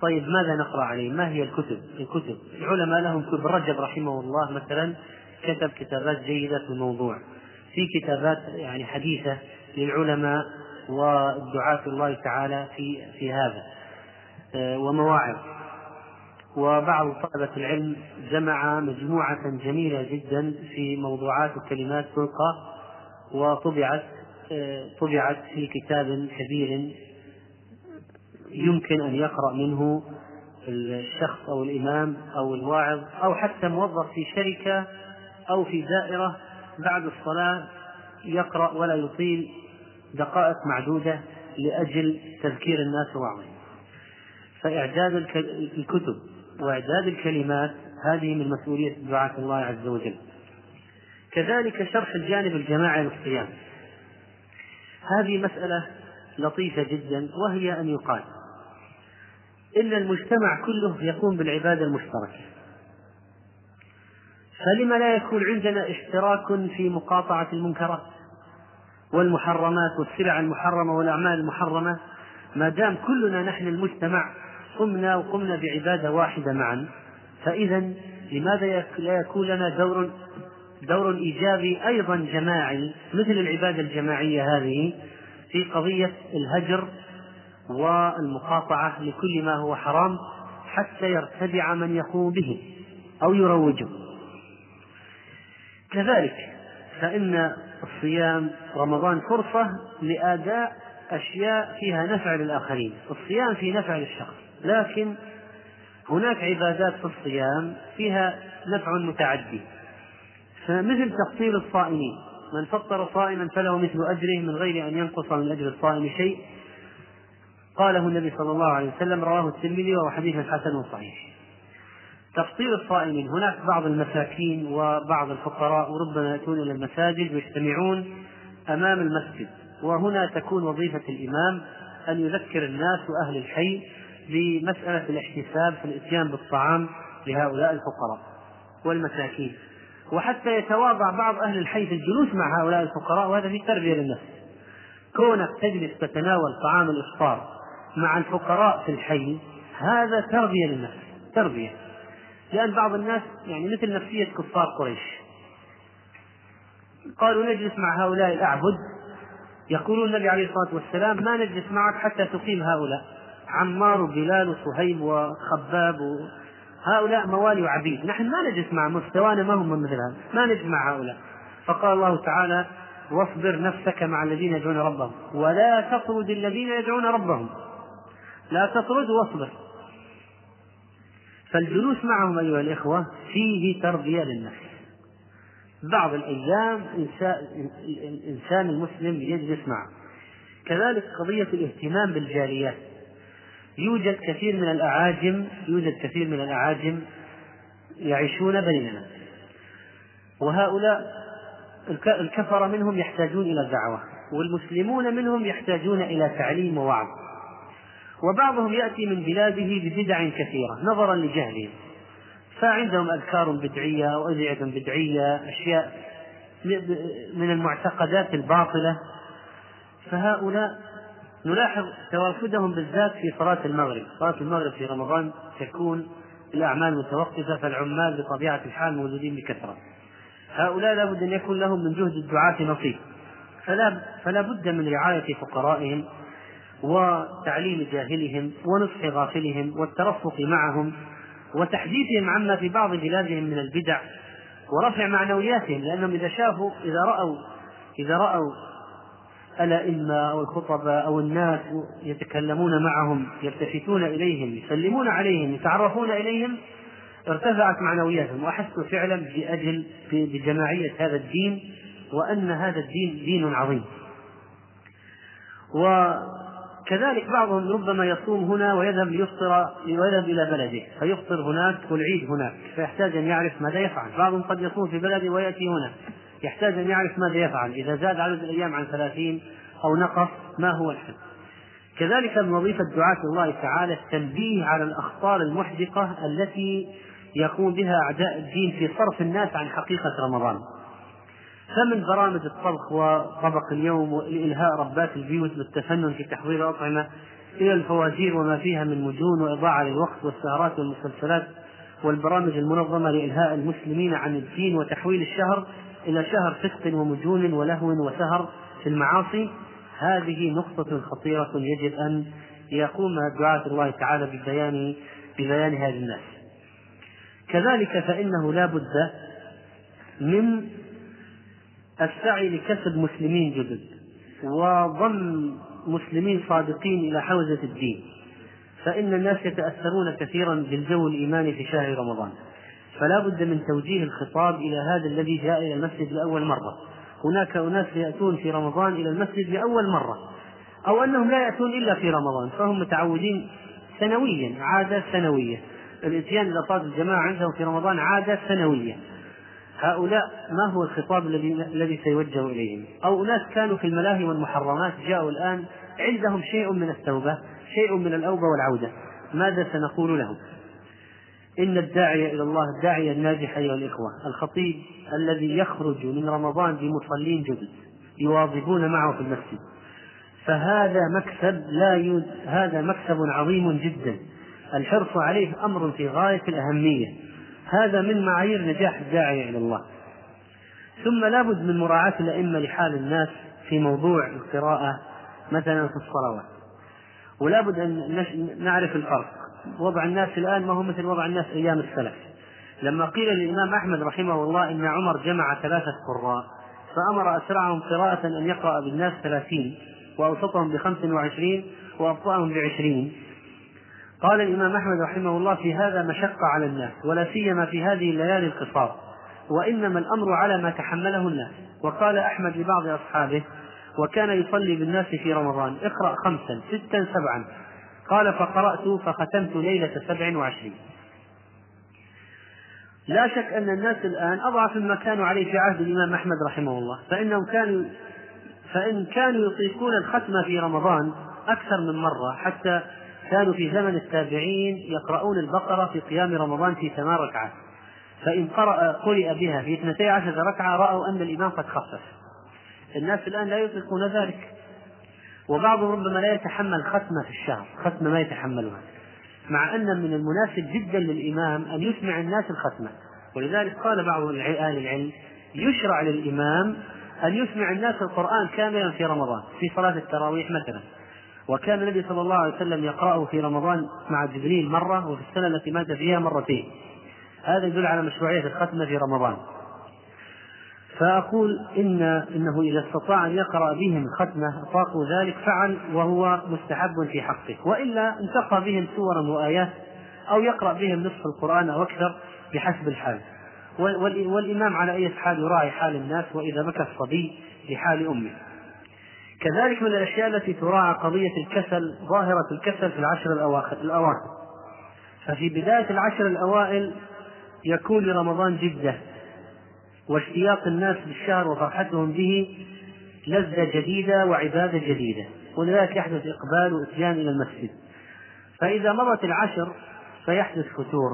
طيب ماذا نقرأ عليه؟ ما هي الكتب؟ الكتب العلماء لهم كتب. رجب رحمه الله مثلا كتب كتابات جيدة في الموضوع، في كتابات يعني حديثة للعلماء والدعاة الله تعالى في في هذا، ومواعظ. وبعض طلبة العلم جمع مجموعة جميلة جدا في موضوعات وكلمات تلقى، وطبعت طبعت في كتاب كبير يمكن أن يقرأ منه الشخص أو الإمام أو الواعظ أو حتى موظف في شركة أو في دائرة بعد الصلاة يقرأ ولا يطيل دقائق معدودة لأجل تذكير الناس وعظهم. فإعداد الكتب وإعداد الكلمات هذه من مسؤولية دعاة الله عز وجل. كذلك شرح الجانب الجماعي للصيام، هذه مسألة لطيفة جدا، وهي أن يقال إن المجتمع كله يقوم بالعبادة المشتركة، فلما لا يكون عندنا اشتراك في مقاطعة المنكرات والمحرمات والسلع المحرمة والأعمال المحرمة؟ ما دام كلنا نحن المجتمع قمنا وقمنا بعبادة واحدة معا، فإذا لماذا لا يكون لنا دور دور إيجابي أيضا جماعي مثل العبادة الجماعية هذه في قضية الهجر والمقاطعة لكل ما هو حرام حتى يرتدع من يقوم به أو يروجه؟ كذلك فإن الصيام رمضان فرصة لأداء أشياء فيها نفع للآخرين. الصيام فيه نفع للشخص، لكن هناك عبادات في الصيام فيها نفع متعدي، فمثل تفطير الصائمين، من فطر صائما فله مثل أجره من غير أن ينقص من أجر الصائم شيء، قاله النبي صلى الله عليه وسلم، رواه الترمذي وهو حديث حسن صحيح. تفطير الصائمين، هناك بعض المساكين وبعض الفقراء وربما يأتون إلى المساجد ويجتمعون أمام المسجد، وهنا تكون وظيفة الإمام أن يذكر الناس وأهل الحي بمسألة الاحتساب في الإتيان بالطعام لهؤلاء الفقراء والمساكين، وحتى يتواضع بعض أهل الحي في الجلوس مع هؤلاء الفقراء، وهذا في تربية للنفس. كونك تجلس تتناول طعام الإفطار مع الفقراء في الحي هذا تربية للنفس، تربية، لأن بعض الناس يعني مثل نفسية كفار قريش، قالوا نجلس مع هؤلاء الأعبد، يقول النبي عليه الصلاة والسلام ما نجلس معك حتى تقيم هؤلاء، عمار وبلال وصهيب وخباب، هؤلاء موالي وعبيد، نحن ما نجلس مع مستوانا، ما هم من مثلها، ما نجلس مع هؤلاء. فقال الله تعالى واصبر نفسك مع الذين يدعون ربهم ولا تطرد الذين يدعون ربهم، لا تطرد واصبر. فالجلوس معهم أيها الإخوة فيه تربية للنفس. بعض الأيام الإنسان المسلم يجلس معه. كذلك قضية الاهتمام بالجاليات، يوجد كثير من الأعاجم يوجد كثير من الأعاجم يعيشون بيننا، وهؤلاء الكفر منهم يحتاجون إلى دعوة، والمسلمون منهم يحتاجون إلى تعليم ووعظ، وبعضهم يأتي من بلاده ببدع كثيرة نظرا لجهلهم، فعندهم أذكار بدعية وأدعية بدعية، أشياء من المعتقدات الباطلة، فهؤلاء نلاحظ توافدهم بالذات في صلاة المغرب. صلاة المغرب في رمضان تكون الأعمال متوقفة، فالعمال بطبيعة الحال موجودين بكثرة، هؤلاء لابد أن يكون لهم من جهد الدعاة نصيب، فلا, فلا بد من رعاية فقرائهم وتعليم جاهلهم ونصح غافلهم والترفق معهم وتحديثهم عما في بعض بلادهم من البدع ورفع معنوياتهم، لأنهم إذا شافوا إذا رأوا إذا رأوا الأئمة أو الخطباء أو الناس يتكلمون معهم يلتفتون إليهم يسلمون عليهم يتعرفون إليهم ارتفعت معنوياتهم وأحسوا فعلا بأجل بجماعية هذا الدين وأن هذا الدين دين عظيم. وكذلك بعضهم ربما يصوم هنا ويذهب ليفطر ويذهب إلى بلده فيفطر هناك والعيد هناك فيحتاج أن يعرف ماذا يفعل. بعضهم قد يصوم في بلده ويأتي هنا يحتاج أن يعرف ماذا يفعل، إذا زاد عدد الأيام عن ثلاثين أو نقص ما هو الحل. كذلك من وظيفة دعاة الله تعالى التنبيه على الأخطار المحدقة التي يقوم بها أعداء الدين في صرف الناس عن حقيقة رمضان، فمن برامج الطبخ وطبق اليوم وإلهاء ربات البيوت بالتفنن في تحضير الأطعمة إلى الفوازير وما فيها من مجون وإضاعة للوقت والسهرات والمسلسلات والبرامج المنظمة لإلهاء المسلمين عن الدين وتحويل الشهر إلى شهر فسق ومجون ولهو وسهر في المعاصي. هذه نقطة خطيرة يجب أن يقوم دعاة الله تعالى ببيان ببيان هذه الناس. كذلك فإنه لا بد من السعي لكسب مسلمين جدد وضم مسلمين صادقين إلى حوزة الدين، فإن الناس يتأثرون كثيرا بالجو الإيماني في شهر رمضان، فلا بد من توجيه الخطاب إلى هذا الذي جاء إلى المسجد لأول مرة. هناك أناس يأتون في رمضان إلى المسجد لأول مرة أو أنهم لا يأتون إلا في رمضان، فهم متعودين سنويا عادة سنوية، الإتيان إلى صلاة الجماعة عندهم في رمضان عادة سنوية. هؤلاء ما هو الخطاب الذي سيوجه إليهم؟ أو أناس كانوا في الملاهي والمحرمات جاءوا الآن عندهم شيء من التوبة شيء من الأوبة والعودة، ماذا سنقول لهم؟ إن الداعية إلى الله الداعية الناجح أيها الإخوة الخطيب الذي يخرج من رمضان بمصلين جدد يواظبون معه في المسجد، فهذا مكسب لا يد... هذا مكسب عظيم جدا، الحرص عليه أمر في غاية الأهمية، هذا من معايير نجاح الداعية إلى الله. ثم لابد من مراعاة الأئمة لحال الناس في موضوع القراءة مثلا في الصلوات، ولابد أن نش... نعرف الفرق. وضع الناس الآن ما هو مثل وضع الناس أيام السلف، لما قيل للإمام أحمد رحمه الله إن عمر جمع ثلاثة قراء فأمر أسرعهم قراءة أن يقرأ بالناس ثلاثين وأوسطهم بخمس وعشرين وأبطأهم بعشرين، قال الإمام أحمد رحمه الله في هذا مشقة على الناس ولا سيما في هذه الليالي القصار، وإنما الأمر على ما تحمله الناس. وقال أحمد لبعض أصحابه وكان يصلي بالناس في رمضان اقرأ خمسا ستا سبعا، قال فقرأت فختمت ليلة سبع وعشرين. لا شك أن الناس الآن أضعف مما كانوا عليه في عهد الإمام أحمد رحمه الله، فإنهم كانوا فإن كانوا يطيقون الختمة في رمضان أكثر من مرة، حتى كانوا في زمن التابعين يقرؤون البقرة في قيام رمضان في ثمان ركعات، فإن قرأ قرئ بها في اثنتي عشر ركعة رأوا أن الإمام قد خفف. الناس الآن لا يطيقون ذلك، وبعضهم ربما لا يتحمل ختمة في الشهر ختمة ما يتحملها، مع أن من المناسب جدا للإمام أن يسمع الناس الختمة، ولذلك قال بعض أهل العلم يشرع للإمام أن يسمع الناس القرآن كاملا في رمضان في صلاة التراويح مثلا، وكان النبي صلى الله عليه وسلم يقرأه في رمضان مع جبريل مرة وفي السنة التي مات فيها مرتين، هذا يدل على مشروعية الختمة في رمضان. فأقول إن إنه إذا استطاع أن يقرأ بهم ختمة أطاقوا ذلك فعل وهو مستحب في حقه، وإلا انتقى بهم سورا وآيات أو يقرأ بهم نصف القرآن أو أكثر بحسب الحال، والإمام على أي حال يراعي حال الناس وإذا بكى الصبي لحال أمه. كذلك من الأشياء التي تراعى قضية الكسل ظاهرة الكسل في العشر الأواخر، ففي بداية العشر الأوائل يكون لرمضان جدة واشتياق الناس بالشهر وفرحتهم به لذة جديدة وعبادة جديدة، ولذلك يحدث إقبال وإتيان إلى المسجد. فإذا مرت العشر فيحدث فتور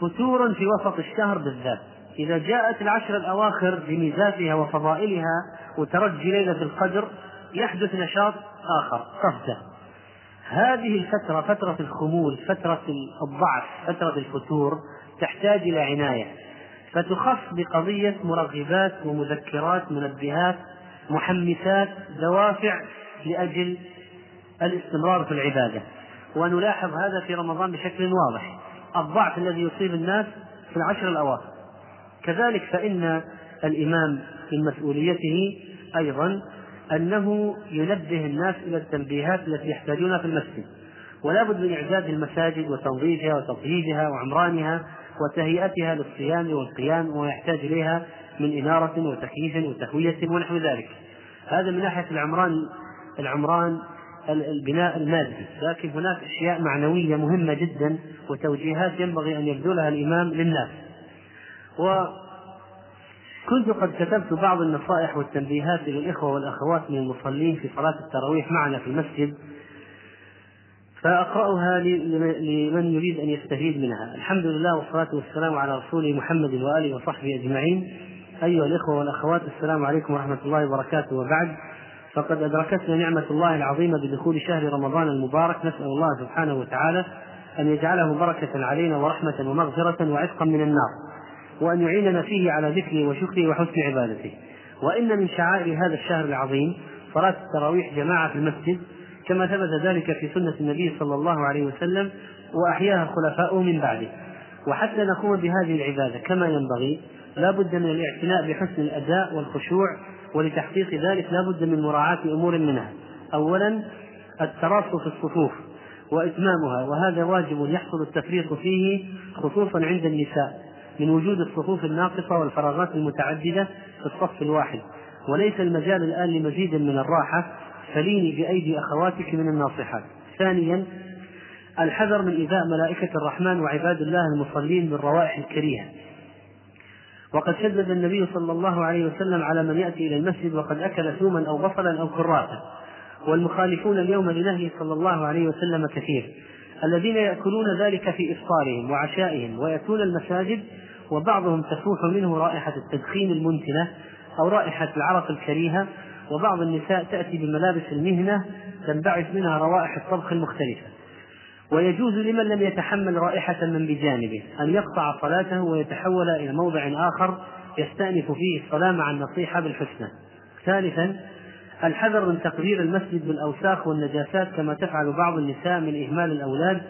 فتور في وسط الشهر بالذات. إذا جاءت العشر الأواخر بميزاتها وفضائلها وترجي ليلة القدر يحدث نشاط آخر قفزة. هذه الفترة فترة الخمول فترة الضعف فترة الفتور تحتاج إلى عناية، فتخص بقضية مرغبات ومذكرات منبهات محمسات دوافع لأجل الاستمرار في العبادة. ونلاحظ هذا في رمضان بشكل واضح، الضعف الذي يصيب الناس في العشر الأواخر. كذلك فإن الإمام من مسؤوليته أيضا أنه ينبه الناس إلى التنبيهات التي يحتاجونها في المسجد، ولا بد من إعداد المساجد وتنظيفها وتطهيرها وعمرانها وتهيئتها للصيام والقيام، ويحتاج إليها من إنارة وتكييف وتهوية ونحو ذلك. هذا من ناحية العمران، العمران البناء المادي، لكن هناك أشياء معنوية مهمة جدا وتوجيهات ينبغي أن يبذلها الإمام للناس. وكنت قد كتبت بعض النصائح والتنبيهات للإخوة والأخوات من المصلين في صلاة التراويح معنا في المسجد، فأقرأها لمن يريد أن يستفيد منها. الحمد لله والصلاة والسلام على رسول محمد وآله وصحبه أجمعين. أيها الإخوة والأخوات، السلام عليكم ورحمة الله وبركاته. وبعد، فقد أدركتنا نعمة الله العظيمة بدخول شهر رمضان المبارك، نسأل الله سبحانه وتعالى أن يجعله بركة علينا ورحمة ومغفرة وعتقا من النار، وأن يعيننا فيه على ذكره وشكره وحسن عبادته. وإن من شعائر هذا الشهر العظيم صلاة التراويح جماعة في المسجد، كما ثبت ذلك في سنة النبي صلى الله عليه وسلم وأحياها الخلفاء من بعده. وحتى نقوم بهذه العبادة كما ينبغي لا بد من الاعتناء بحسن الأداء والخشوع، ولتحقيق ذلك لا بد من مراعاة أمور منها. أولا، التراصف في الصفوف وإتمامها، وهذا واجب يحصل التفريط فيه خصوصا عند النساء من وجود الصفوف الناقصة والفراغات المتعددة في الصف الواحد، وليس المجال الآن لمزيد من الراحة، فليني بأيدي أخواتك من الناصحات. ثانيا، الحذر من إيذاء ملائكة الرحمن وعباد الله المصلين بالروائح الكريهة، وقد شدد النبي صلى الله عليه وسلم على من يأتي إلى المسجد وقد أكل ثوما أو بصلا أو كراثا. والمخالفون اليوم لنهي صلى الله عليه وسلم كثير، الذين يأكلون ذلك في إفطارهم وعشائهم ويأتون المساجد، وبعضهم تفوح منه رائحة التدخين المنتنة أو رائحة العرق الكريهة، وبعض النساء تأتي بملابس المهنة تنبعث منها روائح الطبخ المختلفة. ويجوز لمن لم يتحمل رائحة من بجانبه أن يقطع صلاته ويتحول إلى موضع آخر يستأنف فيه الصلاة مع النصيحة بالحسنى. ثالثا، الحذر من تقرير المسجد بالأوساخ والنجاسات، كما تفعل بعض النساء من إهمال الأولاد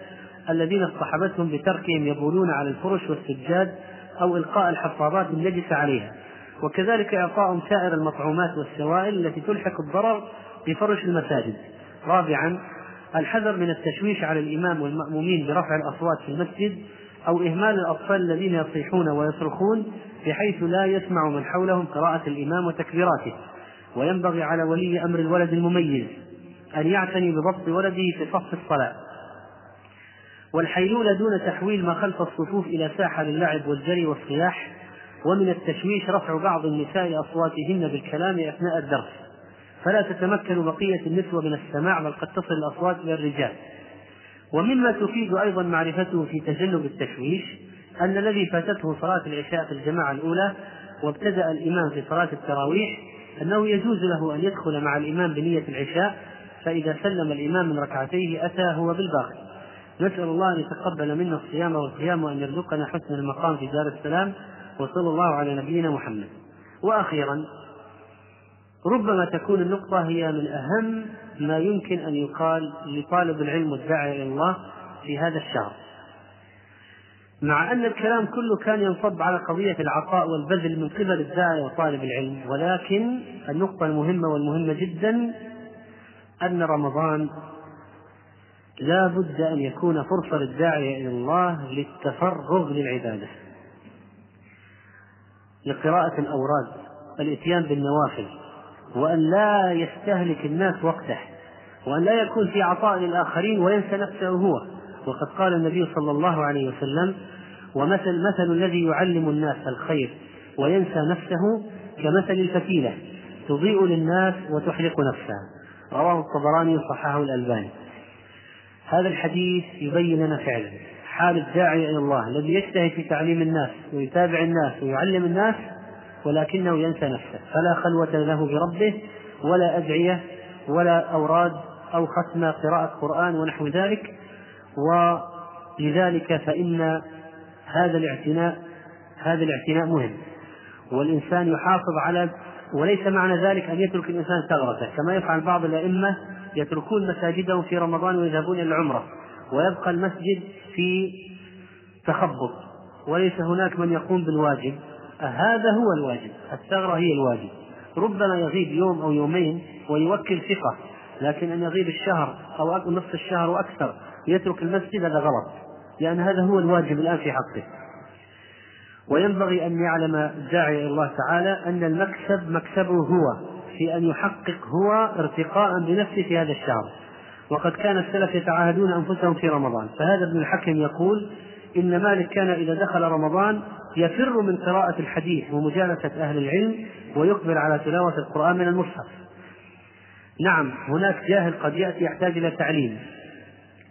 الذين اصطحبتهم بتركهم يبولون على الفرش والسجاد، أو إلقاء الحفاضات النجسة عليها، وكذلك إعطاء سائر المطعومات والسوائل التي تلحق الضرر بفرش المساجد. رابعا، الحذر من التشويش على الإمام والمأمومين برفع الأصوات في المسجد، أو إهمال الأطفال الذين يصيحون ويصرخون بحيث لا يسمع من حولهم قراءة الإمام وتكبيراته. وينبغي على ولي أمر الولد المميز أن يعتني بضبط ولده في صف الصلاة. والحيلولة دون تحويل ما خلف الصفوف إلى ساحة للعب والجري والصياح. ومن التشويش رفع بعض النساء أصواتهن بالكلام أثناء الدرس، فلا تتمكن بقية النسوة من السماع، بل قد تصل الأصوات إلى الرجال. ومما تفيد أيضا معرفته في تجنب التشويش أن الذي فاتته صلاة العشاء في الجماعة الأولى وابتدأ الإمام في صلاة التراويح أنه يجوز له أن يدخل مع الإمام بنية العشاء، فإذا سلم الإمام من ركعتيه أتى هو بالباقي. نسأل الله أن يتقبل منا الصيام والقيام، وأن يرزقنا حسن المقام في دار السلام، وصلى الله على نبينا محمد. وأخيرا، ربما تكون النقطة هي من أهم ما يمكن أن يقال لطالب العلم والداعي إلى الله في هذا الشهر، مع أن الكلام كله كان ينصب على قضية العطاء والبذل من قبل الداعي وطالب العلم، ولكن النقطة المهمة والمهمة جدا أن رمضان لا بد أن يكون فرصة للداعي إلى الله للتفرغ للعبادة، لقراءة الأوراد، الإتيان بالنوافل، وأن لا يستهلك الناس وقته، وأن لا يكون في عطاء للآخرين وينسى نفسه هو. وقد قال النبي صلى الله عليه وسلم: ومثل مثل الذي يعلم الناس الخير وينسى نفسه كمثل الفتيلة تضيء للناس وتحرق نفسها. رواه الطبراني وصححه الألباني. هذا الحديث يبين لنا فعلا حال الداعي إلى الله الذي يجتهد في تعليم الناس ويتابع الناس ويعلم الناس، ولكنه ينسى نفسه، فلا خلوة له بربه، ولا أدعية ولا أوراد أو ختمة قراءة قرآن ونحو ذلك. ولذلك فإن هذا الاعتناء هذا الاعتناء مهم، والإنسان يحافظ على، وليس معنى ذلك أن يترك الإنسان ثغرته كما يفعل بعض الأئمة يتركون مساجدهم في رمضان ويذهبون إلى العمرة، ويبقى المسجد في تخبط، وليس هناك من يقوم بالواجب. هذا هو الواجب، الثغرة هي الواجب. ربما يغيب يوم أو يومين ويوكل ثقة، لكن أن يغيب الشهر أو نصف الشهر وأكثر يترك المسجد هذا غلط، لأن هذا هو الواجب الآن في حقه. وينبغي أن يعلم داعي الله تعالى أن المكسب مكسبه هو في أن يحقق هو ارتقاء بنفسه في هذا الشهر. وقد كان السلف يتعاهدون أنفسهم في رمضان، فهذا ابن الحكم يقول إن مالك كان إذا دخل رمضان يفر من قراءة الحديث ومجالسة أهل العلم ويقبل على تلاوة القرآن من المصحف. نعم هناك جاهل قد يأتي يحتاج إلى تعليم،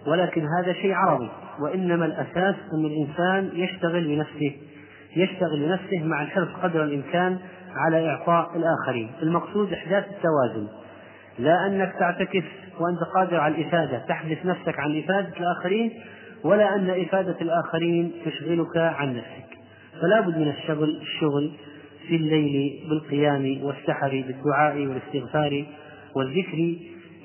ولكن هذا شيء عرضي، وإنما الأساس أن الإنسان يشتغل بنفسه يشتغل بنفسه مع الحرص قدر الإمكان على إعطاء الآخرين. المقصود إحداث التوازن، لا أنك تعتكف وأنت قادر على الإفادة تحدث نفسك عن إفادة الآخرين، ولا أن إفادة الآخرين تشغلك عن نفسك. فلا بد من الشغل الشغل في الليل بالقيام والسحر بالدعاء والاستغفار والذكر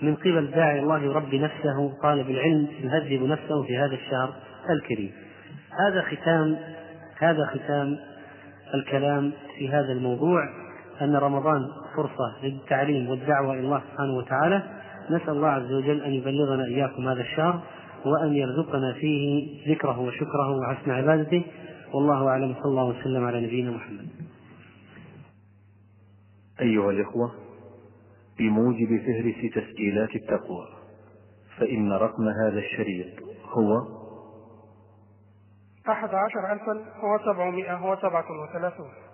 من قبل داعي الله يربي نفسه، طالب العلم يهذب نفسه في هذا الشهر الكريم. هذا ختام هذا ختام الكلام في هذا الموضوع، أن رمضان فرصة للتعليم والدعوة إلى الله سبحانه وتعالى. نسأل الله عز وجل أن يبلغنا إياكم هذا الشهر، وأن يرزقنا فيه ذكره وشكره وحسن عبادته. والله أعلم. صلى الله وسلم على نبينا محمد. أيها الإخوة، بموجب فهرس تسجيلات التقوى، فإن رقم هذا الشريط هو أحد عشر ألفا وسبعمائة وسبعة وثلاثون.